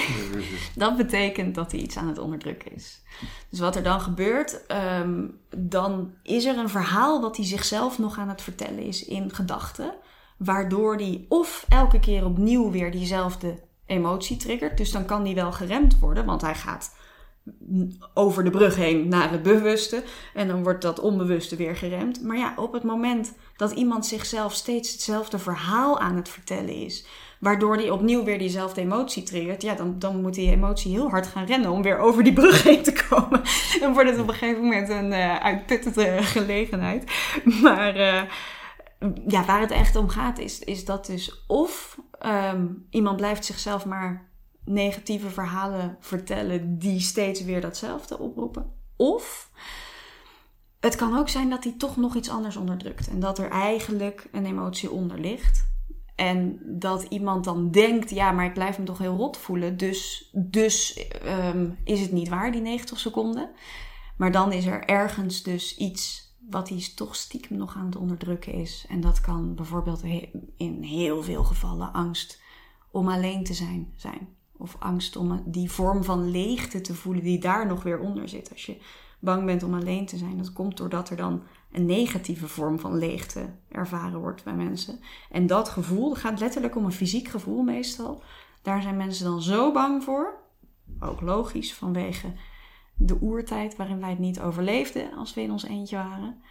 Dat betekent dat hij iets aan het onderdrukken is. Dus wat er dan gebeurt, um, dan is er een verhaal wat hij zichzelf nog aan het vertellen is in gedachten. Waardoor hij of elke keer opnieuw weer diezelfde emotie triggert. Dus dan kan die wel geremd worden, want hij gaat over de brug heen naar het bewuste. En dan wordt dat onbewuste weer geremd. Maar ja, op het moment dat iemand zichzelf steeds hetzelfde verhaal aan het vertellen is, waardoor die opnieuw weer diezelfde emotie triggert, ja, dan, dan moet die emotie heel hard gaan rennen om weer over die brug heen te komen. Dan wordt het op een gegeven moment een uh, uitputtende gelegenheid. Maar uh, ja, waar het echt om gaat is, is dat dus of um, iemand blijft zichzelf maar negatieve verhalen vertellen die steeds weer datzelfde oproepen. Of het kan ook zijn dat hij toch nog iets anders onderdrukt en dat er eigenlijk een emotie onder ligt. En dat iemand dan denkt, ja, maar ik blijf me toch heel rot voelen, dus, dus um, is het niet waar, die negentig seconden. Maar dan is er ergens dus iets wat hij toch stiekem nog aan het onderdrukken is. En dat kan bijvoorbeeld in heel veel gevallen angst om alleen te zijn zijn. Of angst om die vorm van leegte te voelen die daar nog weer onder zit. Als je bang bent om alleen te zijn, dat komt doordat er dan een negatieve vorm van leegte ervaren wordt bij mensen. En dat gevoel, dat gaat letterlijk om een fysiek gevoel meestal. Daar zijn mensen dan zo bang voor. Ook logisch, vanwege de oertijd waarin wij het niet overleefden als we in ons eentje waren.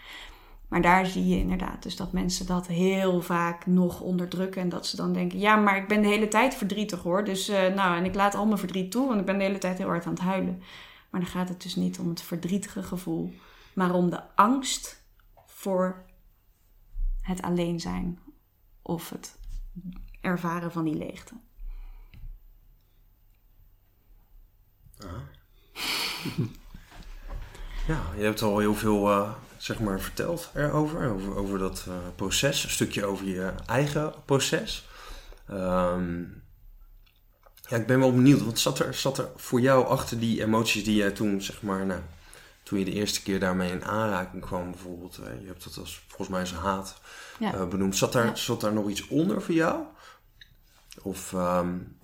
Maar daar zie je inderdaad dus dat mensen dat heel vaak nog onderdrukken. En dat ze dan denken, ja, maar ik ben de hele tijd verdrietig hoor. Dus uh, nou, en ik laat al mijn verdriet toe, want ik ben de hele tijd heel hard aan het huilen. Maar dan gaat het dus niet om het verdrietige gevoel, maar om de angst voor het alleen zijn of het ervaren van die leegte. Ja, ja, je hebt al heel veel uh, zeg maar verteld erover, over, over dat uh, proces, een stukje over je eigen proces. Um, ja, ik ben wel benieuwd, wat zat er, zat er voor jou achter die emoties die jij toen, zeg maar, nou, toen je de eerste keer daarmee in aanraking kwam bijvoorbeeld, je hebt dat als volgens mij als haat ja. uh, benoemd, zat daar, ja. zat daar nog iets onder voor jou? Of... Um,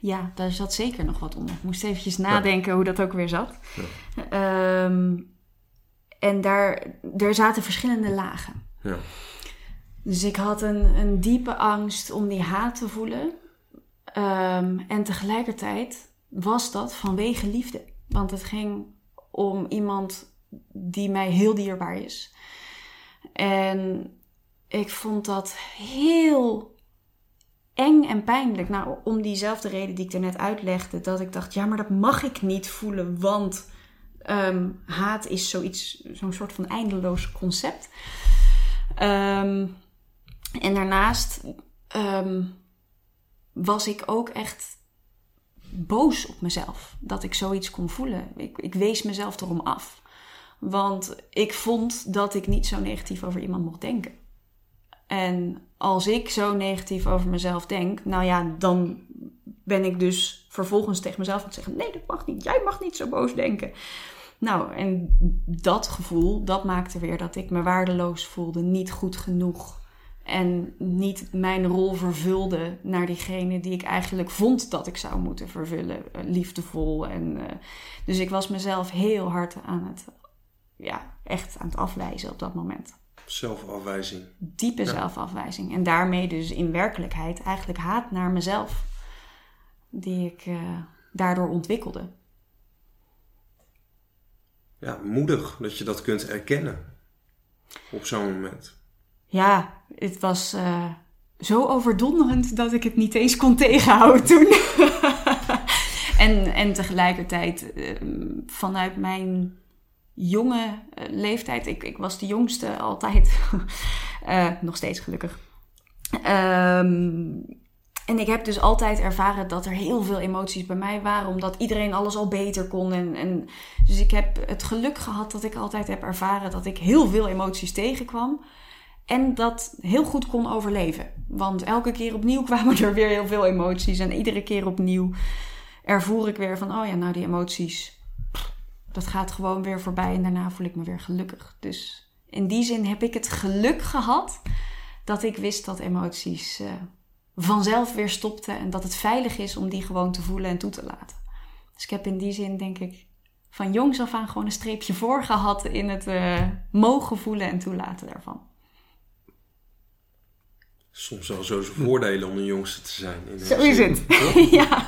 Ja, daar zat zeker nog wat onder. Ik moest eventjes nadenken ja. hoe dat ook weer zat. Ja. Um, en daar, daar zaten verschillende lagen. Ja. Dus ik had een, een diepe angst om die haat te voelen. Um, en tegelijkertijd was dat vanwege liefde. Want het ging om iemand die mij heel dierbaar is. En ik vond dat heel eng en pijnlijk. Nou, om diezelfde reden die ik daarnet uitlegde, dat ik dacht, ja, maar dat mag ik niet voelen, want um, haat is zoiets, zo'n soort van eindeloos concept. Um, en daarnaast um, was ik ook echt boos op mezelf, dat ik zoiets kon voelen. Ik, ik wees mezelf erom af, want ik vond dat ik niet zo negatief over iemand mocht denken. En als ik zo negatief over mezelf denk, nou ja, dan ben ik dus vervolgens tegen mezelf aan het zeggen, nee, dat mag niet, jij mag niet zo boos denken. Nou, en dat gevoel, dat maakte weer dat ik me waardeloos voelde, niet goed genoeg en niet mijn rol vervulde naar diegene die ik eigenlijk vond dat ik zou moeten vervullen, liefdevol. En, uh, dus ik was mezelf heel hard aan het, ja, echt aan het afwijzen op dat moment. Zelfafwijzing. Diepe ja. zelfafwijzing. En daarmee dus in werkelijkheid eigenlijk haat naar mezelf. Die ik uh, daardoor ontwikkelde. Ja, moedig dat je dat kunt erkennen. Op zo'n moment. Ja, het was uh, zo overdonderend dat ik het niet eens kon tegenhouden toen. en, en tegelijkertijd uh, vanuit mijn jonge leeftijd. Ik, ik was de jongste altijd. uh, nog steeds gelukkig. Um, en ik heb dus altijd ervaren dat er heel veel emoties bij mij waren. Omdat iedereen alles al beter kon. En, en, dus ik heb het geluk gehad dat ik altijd heb ervaren dat ik heel veel emoties tegenkwam. En dat heel goed kon overleven. Want elke keer opnieuw kwamen er weer heel veel emoties. En iedere keer opnieuw ervoer ik weer van... oh ja, nou die emoties, dat gaat gewoon weer voorbij. En daarna voel ik me weer gelukkig. Dus in die zin heb ik het geluk gehad... dat ik wist dat emoties uh, vanzelf weer stopten. En dat het veilig is om die gewoon te voelen en toe te laten. Dus ik heb in die zin, denk ik... van jongs af aan gewoon een streepje voor gehad... in het uh, mogen voelen en toelaten daarvan. Soms wel zo zijn voordelen om een jongste te zijn. In zo is het. ja.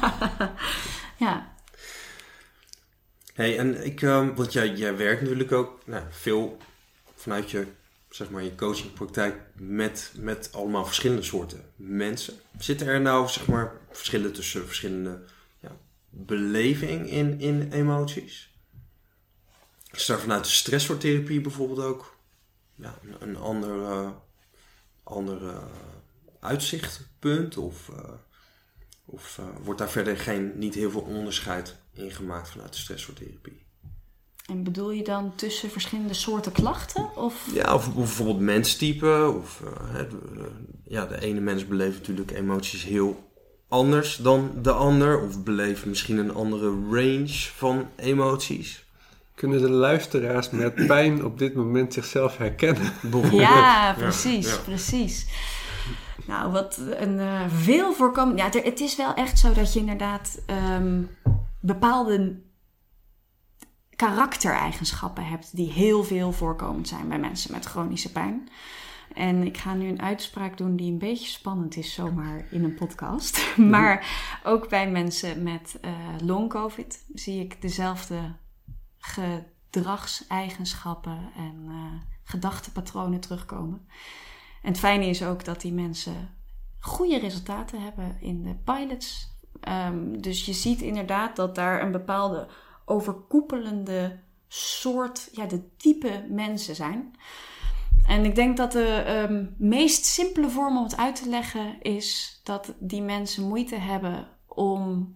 ja. Hey, en ik, um, want jij, jij werkt natuurlijk ook nou, veel vanuit je, zeg maar, je coachingpraktijk met, met allemaal verschillende soorten mensen. Zitten er nou, zeg maar, verschillen tussen verschillende ja, beleving in, in emoties? Is daar vanuit de stressortherapie bijvoorbeeld ook ja, een, een andere... ander uh, uitzichtpunt of, uh, of uh, wordt daar verder geen, niet heel veel onderscheid in gemaakt vanuit de stressortherapie? En bedoel je dan tussen verschillende soorten klachten? Of? Ja, of, of bijvoorbeeld menstypen. Of, uh, het, uh, ja, de ene mens beleeft natuurlijk emoties heel anders dan de ander. Of beleeft misschien een andere range van emoties. Kunnen de luisteraars met pijn op dit moment zichzelf herkennen? Ja, precies, ja, ja. precies. Nou, wat een uh, veel voorkomend... Ja, het is wel echt zo dat je inderdaad um, bepaalde karaktereigenschappen hebt... die heel veel voorkomend zijn bij mensen met chronische pijn. En ik ga nu een uitspraak doen die een beetje spannend is zomaar in een podcast. Maar ook bij mensen met uh, long-covid zie ik dezelfde... gedragseigenschappen en uh, gedachtenpatronen terugkomen. En het fijne is ook dat die mensen goede resultaten hebben in de pilots. Um, dus je ziet inderdaad dat daar een bepaalde overkoepelende soort, ja, de type mensen zijn. En ik denk dat de um, meest simpele vorm om het uit te leggen is dat die mensen moeite hebben om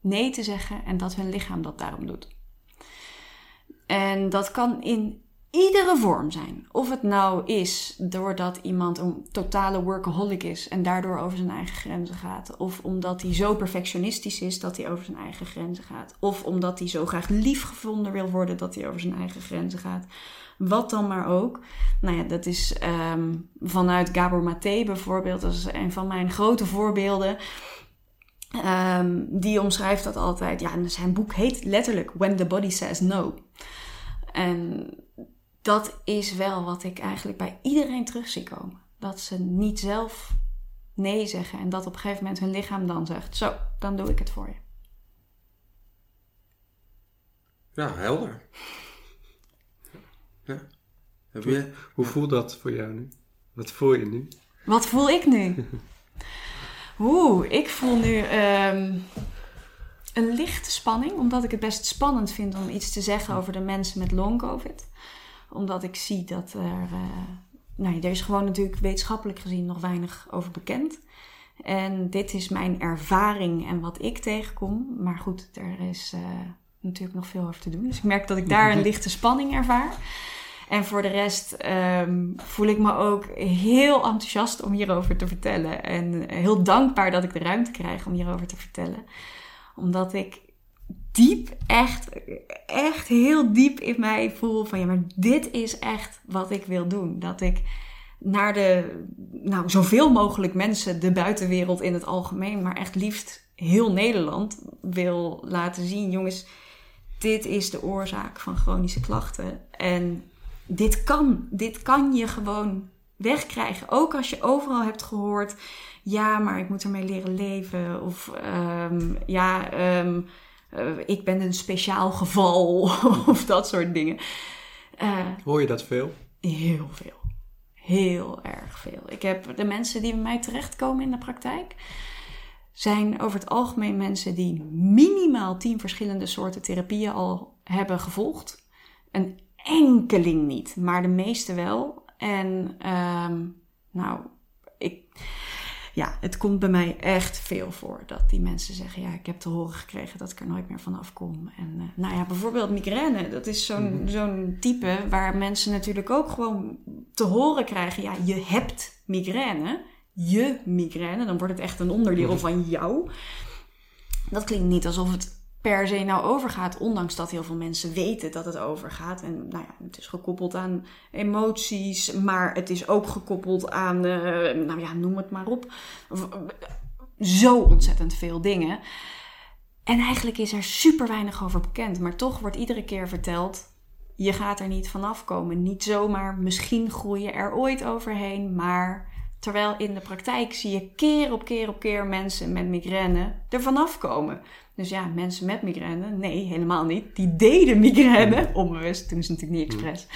nee te zeggen en dat hun lichaam dat daarom doet. En dat kan in iedere vorm zijn. Of het nou is doordat iemand een totale workaholic is... en daardoor over zijn eigen grenzen gaat. Of omdat hij zo perfectionistisch is dat hij over zijn eigen grenzen gaat. Of omdat hij zo graag liefgevonden wil worden dat hij over zijn eigen grenzen gaat. Wat dan maar ook. Nou ja, dat is um, vanuit Gabor Maté bijvoorbeeld. Dat is een van mijn grote voorbeelden... Um, die omschrijft dat altijd. Ja, en zijn boek heet letterlijk When the Body Says No. En dat is wel wat ik eigenlijk bij iedereen terug zie komen. Dat ze niet zelf nee zeggen. En dat op een gegeven moment hun lichaam dan zegt. Zo, dan doe ik het voor je. Ja, helder. Ja. Heb je... Hoe voelt dat voor jou nu? Wat voel je nu? Wat voel ik nu? Oeh, ik voel nu um, een lichte spanning. Omdat ik het best spannend vind om iets te zeggen over de mensen met long-covid. Omdat ik zie dat er... Uh, nou, er is gewoon natuurlijk wetenschappelijk gezien nog weinig over bekend. En dit is mijn ervaring en wat ik tegenkom. Maar goed, er is uh, natuurlijk nog veel over te doen. Dus ik merk dat ik daar een lichte spanning ervaar. En voor de rest um, voel ik me ook heel enthousiast om hierover te vertellen. En heel dankbaar dat ik de ruimte krijg om hierover te vertellen. Omdat ik diep, echt, echt heel diep in mij voel van... ja, maar dit is echt wat ik wil doen. Dat ik naar de, nou, zoveel mogelijk mensen, de buitenwereld in het algemeen... maar echt liefst heel Nederland wil laten zien. Jongens, dit is de oorzaak van chronische klachten. En... Dit kan, dit kan je gewoon wegkrijgen. Ook als je overal hebt gehoord, ja, maar ik moet ermee leren leven. Of um, ja, um, uh, ik ben een speciaal geval. Of dat soort dingen. Uh, Hoor je dat veel? Heel veel. Heel erg veel. Ik heb de mensen die bij mij terechtkomen in de praktijk... zijn over het algemeen mensen die minimaal tien verschillende soorten therapieën al hebben gevolgd. Een enkeling niet, maar de meeste wel. En um, nou, ik, ja, het komt bij mij echt veel voor dat die mensen zeggen, ja, ik heb te horen gekregen dat ik er nooit meer vanaf kom. En uh, nou ja, bijvoorbeeld migraine, dat is zo'n, mm. zo'n type waar mensen natuurlijk ook gewoon te horen krijgen, ja, je hebt migraine, je migraine, dan wordt het echt een onderdeel van jou. Dat klinkt niet alsof het per se nou overgaat, ondanks dat heel veel mensen weten dat het overgaat. En nou ja, het is gekoppeld aan emoties, maar het is ook gekoppeld aan, uh, nou ja, noem het maar op, zo ontzettend veel dingen. En eigenlijk is er super weinig over bekend, maar toch wordt iedere keer verteld, je gaat er niet vanaf komen, niet zomaar, misschien groei je er ooit overheen, maar... Terwijl in de praktijk zie je keer op keer op keer mensen met migraine er vanaf komen. Dus ja, mensen met migraine, nee, helemaal niet. Die deden migraine, onbewust, toen is het natuurlijk niet expres.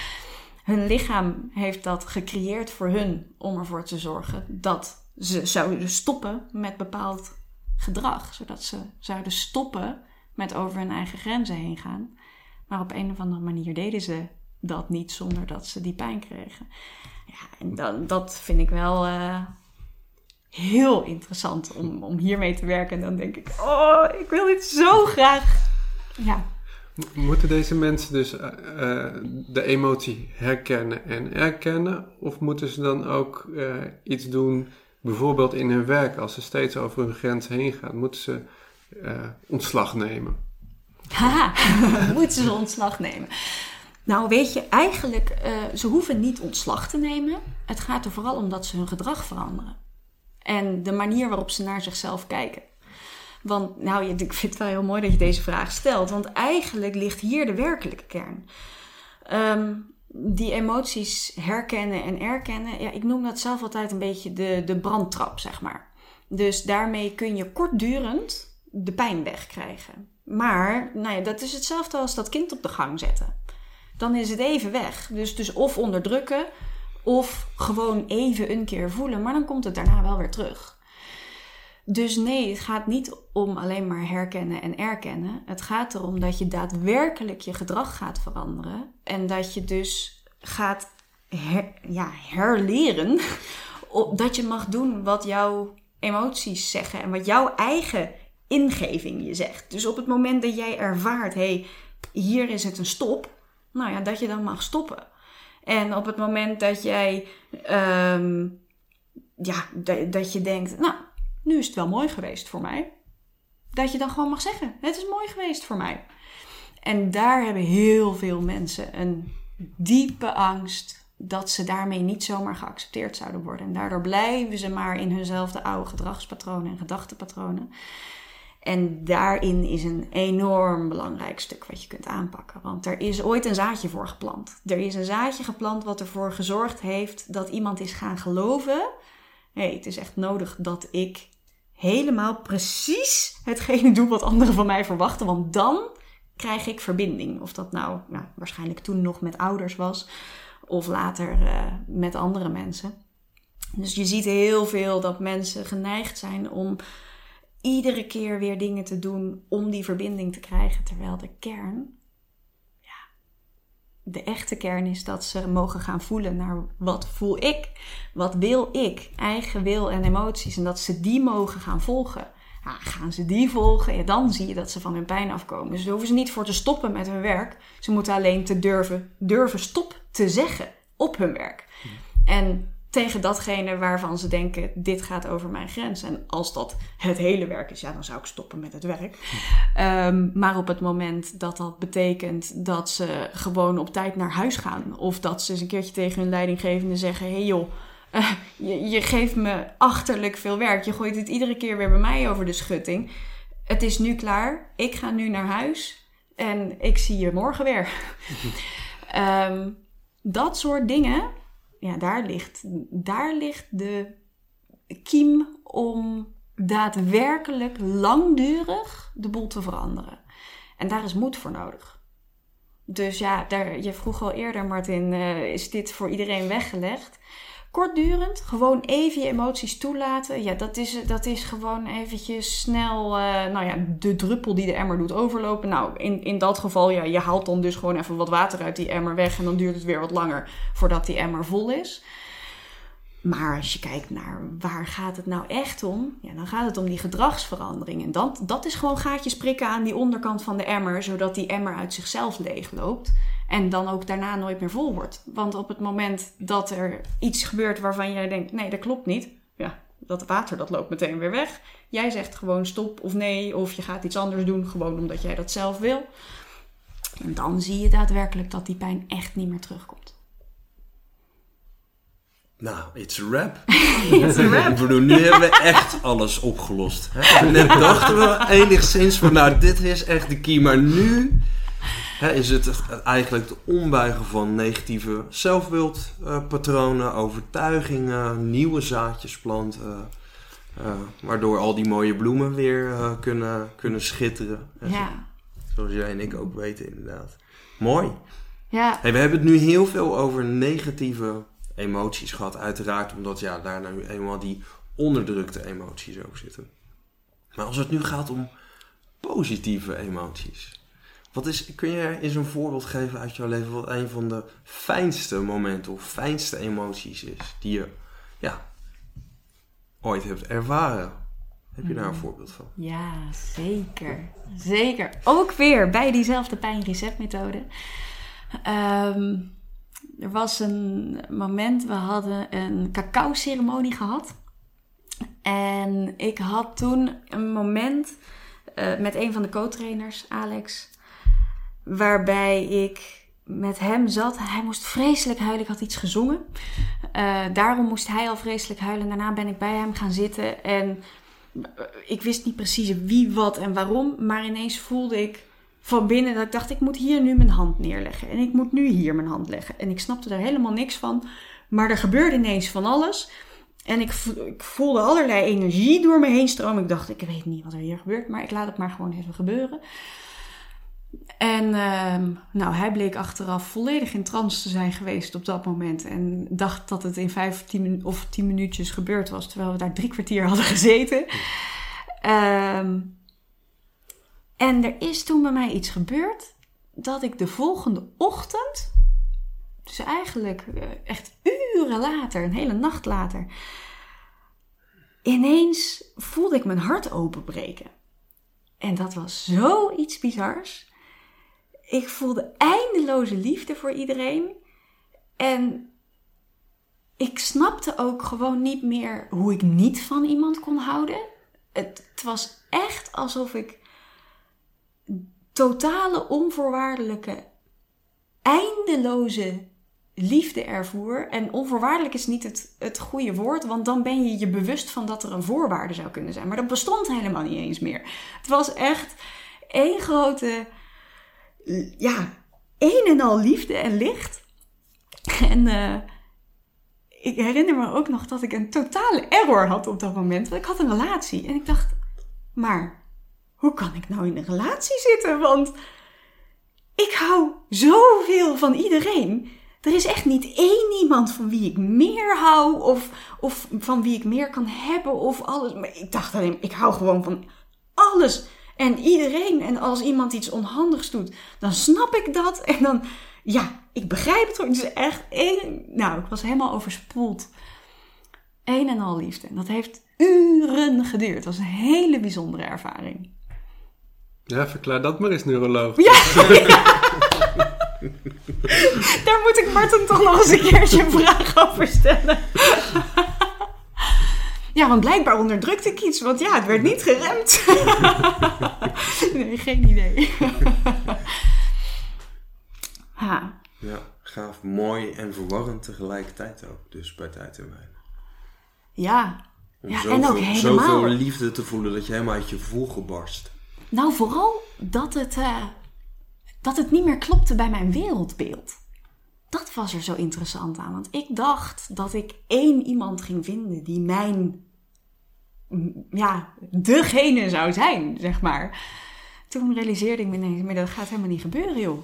Hun lichaam heeft dat gecreëerd voor hun om ervoor te zorgen dat ze zouden stoppen met bepaald gedrag. Zodat ze zouden stoppen met over hun eigen grenzen heen gaan. Maar op een of andere manier deden ze dat niet zonder dat ze die pijn kregen. Ja, en dat, dat vind ik wel uh, heel interessant om, om hiermee te werken. En dan denk ik, oh, ik wil dit zo graag. Ja. Moeten deze mensen dus uh, uh, de emotie herkennen en erkennen? Of moeten ze dan ook uh, iets doen, bijvoorbeeld in hun werk, als ze steeds over hun grens heen gaan? Moeten ze uh, ontslag nemen? Haha, moeten ze ontslag nemen? Nou weet je, eigenlijk, uh, ze hoeven niet ontslag te nemen. Het gaat er vooral om dat ze hun gedrag veranderen. En de manier waarop ze naar zichzelf kijken. Want nou, ik vind het wel heel mooi dat je deze vraag stelt. Want eigenlijk ligt hier de werkelijke kern. Um, die emoties herkennen en erkennen. Ja, ik noem dat zelf altijd een beetje de, de brandtrap, zeg maar. Dus daarmee kun je kortdurend de pijn wegkrijgen. Maar nou ja, dat is hetzelfde als dat kind op de gang zetten. Dan is het even weg. Dus, dus of onderdrukken, of gewoon even een keer voelen. Maar dan komt het daarna wel weer terug. Dus nee, het gaat niet om alleen maar herkennen en erkennen. Het gaat erom dat je daadwerkelijk je gedrag gaat veranderen. En dat je dus gaat her, ja, herleren dat je mag doen wat jouw emoties zeggen. En wat jouw eigen ingeving je zegt. Dus op het moment dat jij ervaart, hé, hier is het een stop... Nou ja, dat je dan mag stoppen. En op het moment dat jij, um, ja, d- dat je denkt, nou, nu is het wel mooi geweest voor mij. Dat je dan gewoon mag zeggen, het is mooi geweest voor mij. En daar hebben heel veel mensen een diepe angst dat ze daarmee niet zomaar geaccepteerd zouden worden. En daardoor blijven ze maar in hunzelfde oude gedragspatronen en gedachtenpatronen. En daarin is een enorm belangrijk stuk wat je kunt aanpakken. Want er is ooit een zaadje voor geplant. Er is een zaadje geplant wat ervoor gezorgd heeft dat iemand is gaan geloven. Hé, het is echt nodig dat ik helemaal precies hetgene doe wat anderen van mij verwachten. Want dan krijg ik verbinding. Of dat nou, nou waarschijnlijk toen nog met ouders was. Of later uh, met andere mensen. Dus je ziet heel veel dat mensen geneigd zijn om... iedere keer weer dingen te doen om die verbinding te krijgen. Terwijl de kern, ja, de echte kern is dat ze mogen gaan voelen naar wat voel ik, wat wil ik, eigen wil en emoties. En dat ze die mogen gaan volgen. Nou, gaan ze die volgen, ja, dan zie je dat ze van hun pijn afkomen. Dus daar hoeven ze niet voor te stoppen met hun werk. Ze moeten alleen te durven, durven stop te zeggen op hun werk. En... tegen datgene waarvan ze denken, dit gaat over mijn grens. En als dat het hele werk is, ja, dan zou ik stoppen met het werk. Um, maar op het moment dat dat betekent dat ze gewoon op tijd naar huis gaan. Of dat ze eens een keertje tegen hun leidinggevende zeggen, hé hey joh, uh, je, je geeft me achterlijk veel werk. Je gooit het iedere keer weer bij mij over de schutting. Het is nu klaar, ik ga nu naar huis en ik zie je morgen weer. um, dat soort dingen... Ja, daar ligt, daar ligt de kiem om daadwerkelijk langdurig de boel te veranderen. En daar is moed voor nodig. Dus ja, daar, je vroeg al eerder, Martin, uh, is dit voor iedereen weggelegd? Kortdurend, gewoon even je emoties toelaten. Ja, dat is, dat is gewoon eventjes snel, uh, nou ja, de druppel die de emmer doet overlopen. Nou, in, in dat geval, ja, je haalt dan dus gewoon even wat water uit die emmer weg. En dan duurt het weer wat langer voordat die emmer vol is. Maar als je kijkt naar waar gaat het nou echt om, ja, dan gaat het om die gedragsverandering. En dat, dat is gewoon gaatjes prikken aan die onderkant van de emmer, zodat die emmer uit zichzelf leeg loopt. En dan ook daarna nooit meer vol wordt. Want op het moment dat er iets gebeurt waarvan jij denkt, nee, dat klopt niet. Ja, dat water dat loopt meteen weer weg. Jij zegt gewoon stop of nee, of je gaat iets anders doen, gewoon omdat jij dat zelf wil. En dan zie je daadwerkelijk dat die pijn echt niet meer terugkomt. Nou, it's a wrap. It's a wrap. Ik bedoel, nu hebben we echt alles opgelost. Hè? Net dachten we enigszins van, nou, dit is echt de key. Maar nu hè, is het eigenlijk het ombuigen van negatieve zelfbeeldpatronen, uh, overtuigingen, nieuwe zaadjes planten. Uh, uh, waardoor al die mooie bloemen weer uh, kunnen, kunnen schitteren. Ja. Zo, zoals jij en ik ook weten, inderdaad. Mooi. Ja. Hey, we hebben het nu heel veel over negatieve emoties gehad, uiteraard, omdat ja, daar nou eenmaal die onderdrukte emoties ook zitten. Maar als het nu gaat om positieve emoties, wat is, kun je eens een voorbeeld geven uit jouw leven wat een van de fijnste momenten of fijnste emoties is die je ja, ooit hebt ervaren? Heb je daar een voorbeeld van? Ja, zeker. Zeker. Ook weer bij diezelfde Pijn Reset Methode. Ehm... Um... Er was een moment, we hadden een cacao-ceremonie gehad. En ik had toen een moment uh, met een van de co-trainers, Alex. Waarbij ik met hem zat. Hij moest vreselijk huilen, ik had iets gezongen. Uh, daarom moest hij al vreselijk huilen. Daarna ben ik bij hem gaan zitten. En ik wist niet precies wie, wat en waarom. Maar ineens voelde ik van binnen dat ik dacht, ik moet hier nu mijn hand neerleggen. En ik moet nu hier mijn hand leggen. En ik snapte daar helemaal niks van. Maar er gebeurde ineens van alles. En ik voelde allerlei energie door me heen stromen. Ik dacht, ik weet niet wat er hier gebeurt. Maar ik laat het maar gewoon even gebeuren. En uh, nou, hij bleek achteraf volledig in trance te zijn geweest op dat moment. En dacht dat het in vijf tien, of tien minuutjes gebeurd was. Terwijl we daar drie kwartier hadden gezeten. Ehm... Uh, En er is toen bij mij iets gebeurd dat ik de volgende ochtend, dus eigenlijk echt uren later, een hele nacht later, ineens voelde ik mijn hart openbreken. En dat was zoiets bizars. Ik voelde eindeloze liefde voor iedereen. En ik snapte ook gewoon niet meer hoe ik niet van iemand kon houden. Het, het was echt alsof ik totale, onvoorwaardelijke, eindeloze liefde ervoer. En onvoorwaardelijk is niet het, het goede woord, want dan ben je je bewust van dat er een voorwaarde zou kunnen zijn. Maar dat bestond helemaal niet eens meer. Het was echt één grote, ja, één en al liefde en licht. En uh, ik herinner me ook nog dat ik een totale error had op dat moment. Want ik had een relatie en ik dacht, maar hoe kan ik nou in een relatie zitten? Want ik hou zoveel van iedereen. Er is echt niet één iemand van wie ik meer hou. Of, of van wie ik meer kan hebben. Of alles. Maar ik dacht alleen, ik hou gewoon van alles. En iedereen. En als iemand iets onhandigs doet, dan snap ik dat. En dan, ja, ik begrijp het. Het is echt één. Nou, ik was helemaal overspoeld. Eén en al liefde. En dat heeft uren geduurd. Het was een hele bijzondere ervaring. Ja, verklaar dat maar eens, neuroloog. Ja, ja. Daar moet ik Martin toch nog eens een keertje een vraag over stellen. Ja, want blijkbaar onderdrukte ik iets, want ja, het werd niet geremd. Nee, geen idee. Ha. Ja, gaaf, mooi en verwarrend tegelijkertijd ook. Dus bij tijd en wijn. Ja, om ja zoveel, en ook helemaal zoveel liefde te voelen dat je helemaal uit je voegen barst. Nou, vooral dat het, uh, dat het niet meer klopte bij mijn wereldbeeld. Dat was er zo interessant aan. Want ik dacht dat ik één iemand ging vinden die mijn, ja, degene zou zijn, zeg maar. Toen realiseerde ik me, nee, maar dat gaat helemaal niet gebeuren, joh.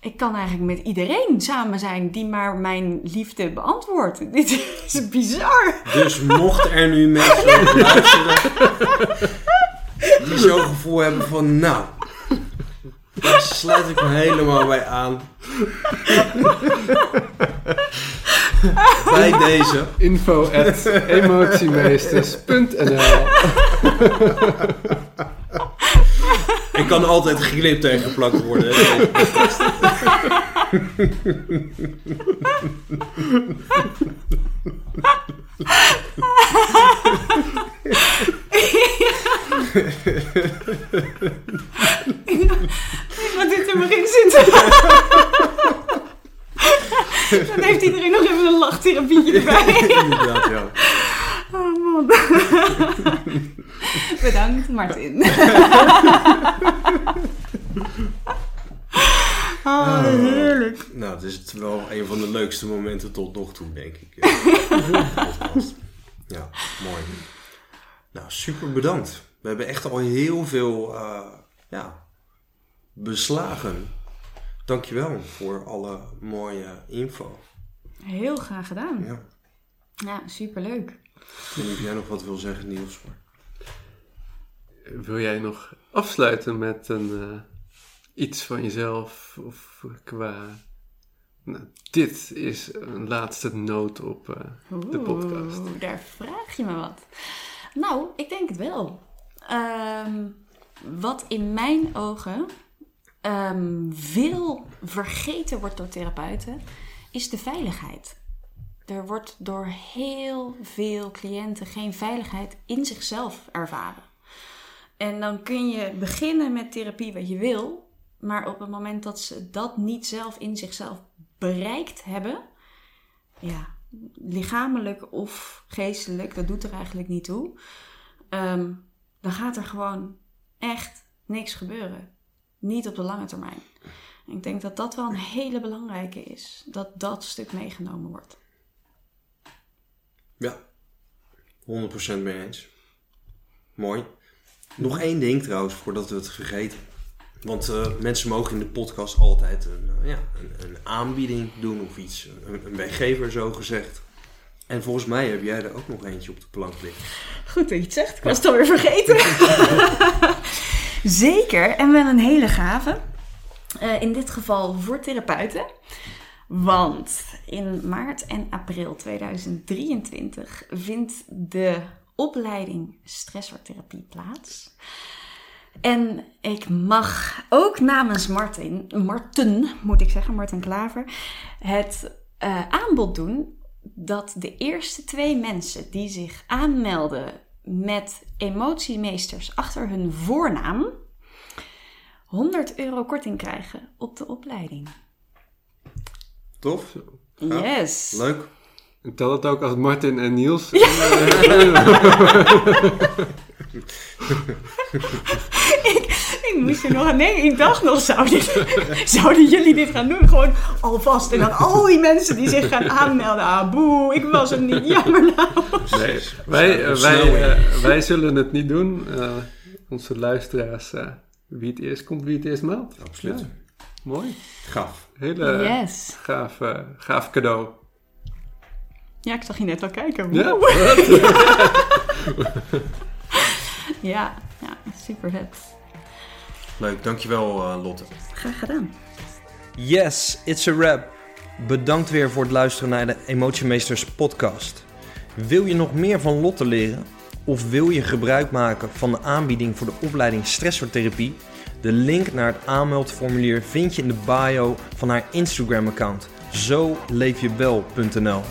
Ik kan eigenlijk met iedereen samen zijn die maar mijn liefde beantwoordt. Dit is bizar. Dus mocht er nu mensen luisteren die zo'n gevoel hebben van, nou, daar sluit ik me helemaal bij aan. Bij deze. Info at emotiemeesters punt n l. Ik kan altijd glip tegengeplakt worden. Hè? Wat dit in mijn ring zit. Dan heeft iedereen nog even een lachtherapie erbij. Inderdaad, ja. Oh man. Bedankt, Martin. Oh, heerlijk. Uh, nou, het is wel een van de leukste momenten tot nog toe, denk ik. Ja, mooi. Nou, super bedankt. We hebben echt al heel veel uh, ja, beslagen. Dankjewel voor alle mooie info. Heel graag gedaan. Ja, ja superleuk. Ik weet niet of jij nog wat wil zeggen, Niels. Maar... Wil jij nog afsluiten met een... Uh... Iets van jezelf of qua... Nou, dit is een laatste noot op uh, Oeh, de podcast. Daar vraag je me wat. Nou, ik denk het wel. Um, wat in mijn ogen um, veel vergeten wordt door therapeuten, is de veiligheid. Er wordt door heel veel cliënten geen veiligheid in zichzelf ervaren. En dan kun je beginnen met therapie wat je wil... Maar op het moment dat ze dat niet zelf in zichzelf bereikt hebben, ja, lichamelijk of geestelijk, dat doet er eigenlijk niet toe, um, dan gaat er gewoon echt niks gebeuren. Niet op de lange termijn. En ik denk dat dat wel een hele belangrijke is, dat dat stuk meegenomen wordt. Ja, honderd procent mee eens. Mooi. Nog één ding trouwens, voordat we het vergeten. Want uh, mensen mogen in de podcast altijd een, uh, ja, een, een aanbieding doen of iets. Een, een weggever, zo gezegd. En volgens mij heb jij er ook nog eentje op de plank liggen. Goed dat je het zegt. Ik was het alweer vergeten. Zeker. En wel een hele gave. Uh, in dit geval voor therapeuten. Want in maart en april tweeduizend drieëntwintig vindt de opleiding Stressortherapie plaats. En ik mag ook namens Martin, Martin moet ik zeggen, Maarten Klaver, het uh, aanbod doen dat de eerste twee mensen die zich aanmelden met emotiemeesters achter hun voornaam, honderd euro korting krijgen op de opleiding. Tof. Ja. Yes. Leuk. Ik tel het ook als Martin en Niels. Ja. ik, ik moest er nog aan denken. Ik dacht nog, zouden, zouden jullie dit gaan doen? Gewoon alvast. En dan al die mensen die zich gaan aanmelden. Ah, boe, ik was het niet. Jammer nou. Nee, wij, uh, wij, uh, wij zullen het niet doen. Uh, onze luisteraars. Uh, wie het eerst komt, wie het eerst meldt. Absoluut. Ja. Mooi. Gaaf. Hele yes. gaaf, uh, gaaf cadeau. Ja, ik zag je net wel kijken. Ja, wow. ja, ja, super vet. Leuk, dankjewel uh, Lotte. Graag gedaan. Yes, it's a wrap. Bedankt weer voor het luisteren naar de Emotiemeesters podcast. Wil je nog meer van Lotte leren? Of wil je gebruik maken van de aanbieding voor de opleiding Stressortherapie? De link naar het aanmeldformulier vind je in de bio van haar Instagram account. zo leef je wel punt n l.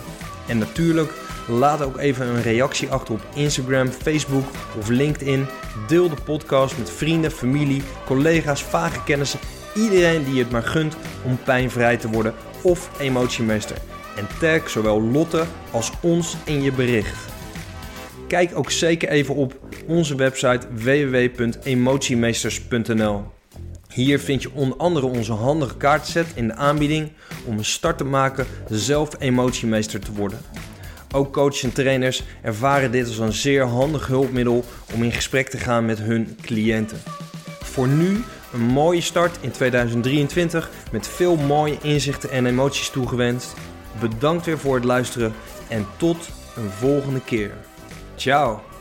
En natuurlijk, laat ook even een reactie achter op Instagram, Facebook of LinkedIn. Deel de podcast met vrienden, familie, collega's, vage kennissen. Iedereen die het maar gunt om pijnvrij te worden of emotiemeester. En tag zowel Lotte als ons in je bericht. Kijk ook zeker even op onze website w w w punt emotiemeesters punt n l. Hier vind je onder andere onze handige kaartset in de aanbieding om een start te maken zelf emotiemeester te worden. Ook coaches en trainers ervaren dit als een zeer handig hulpmiddel om in gesprek te gaan met hun cliënten. Voor nu een mooie start in tweeduizend drieëntwintig met veel mooie inzichten en emoties toegewenst. Bedankt weer voor het luisteren en tot een volgende keer. Ciao!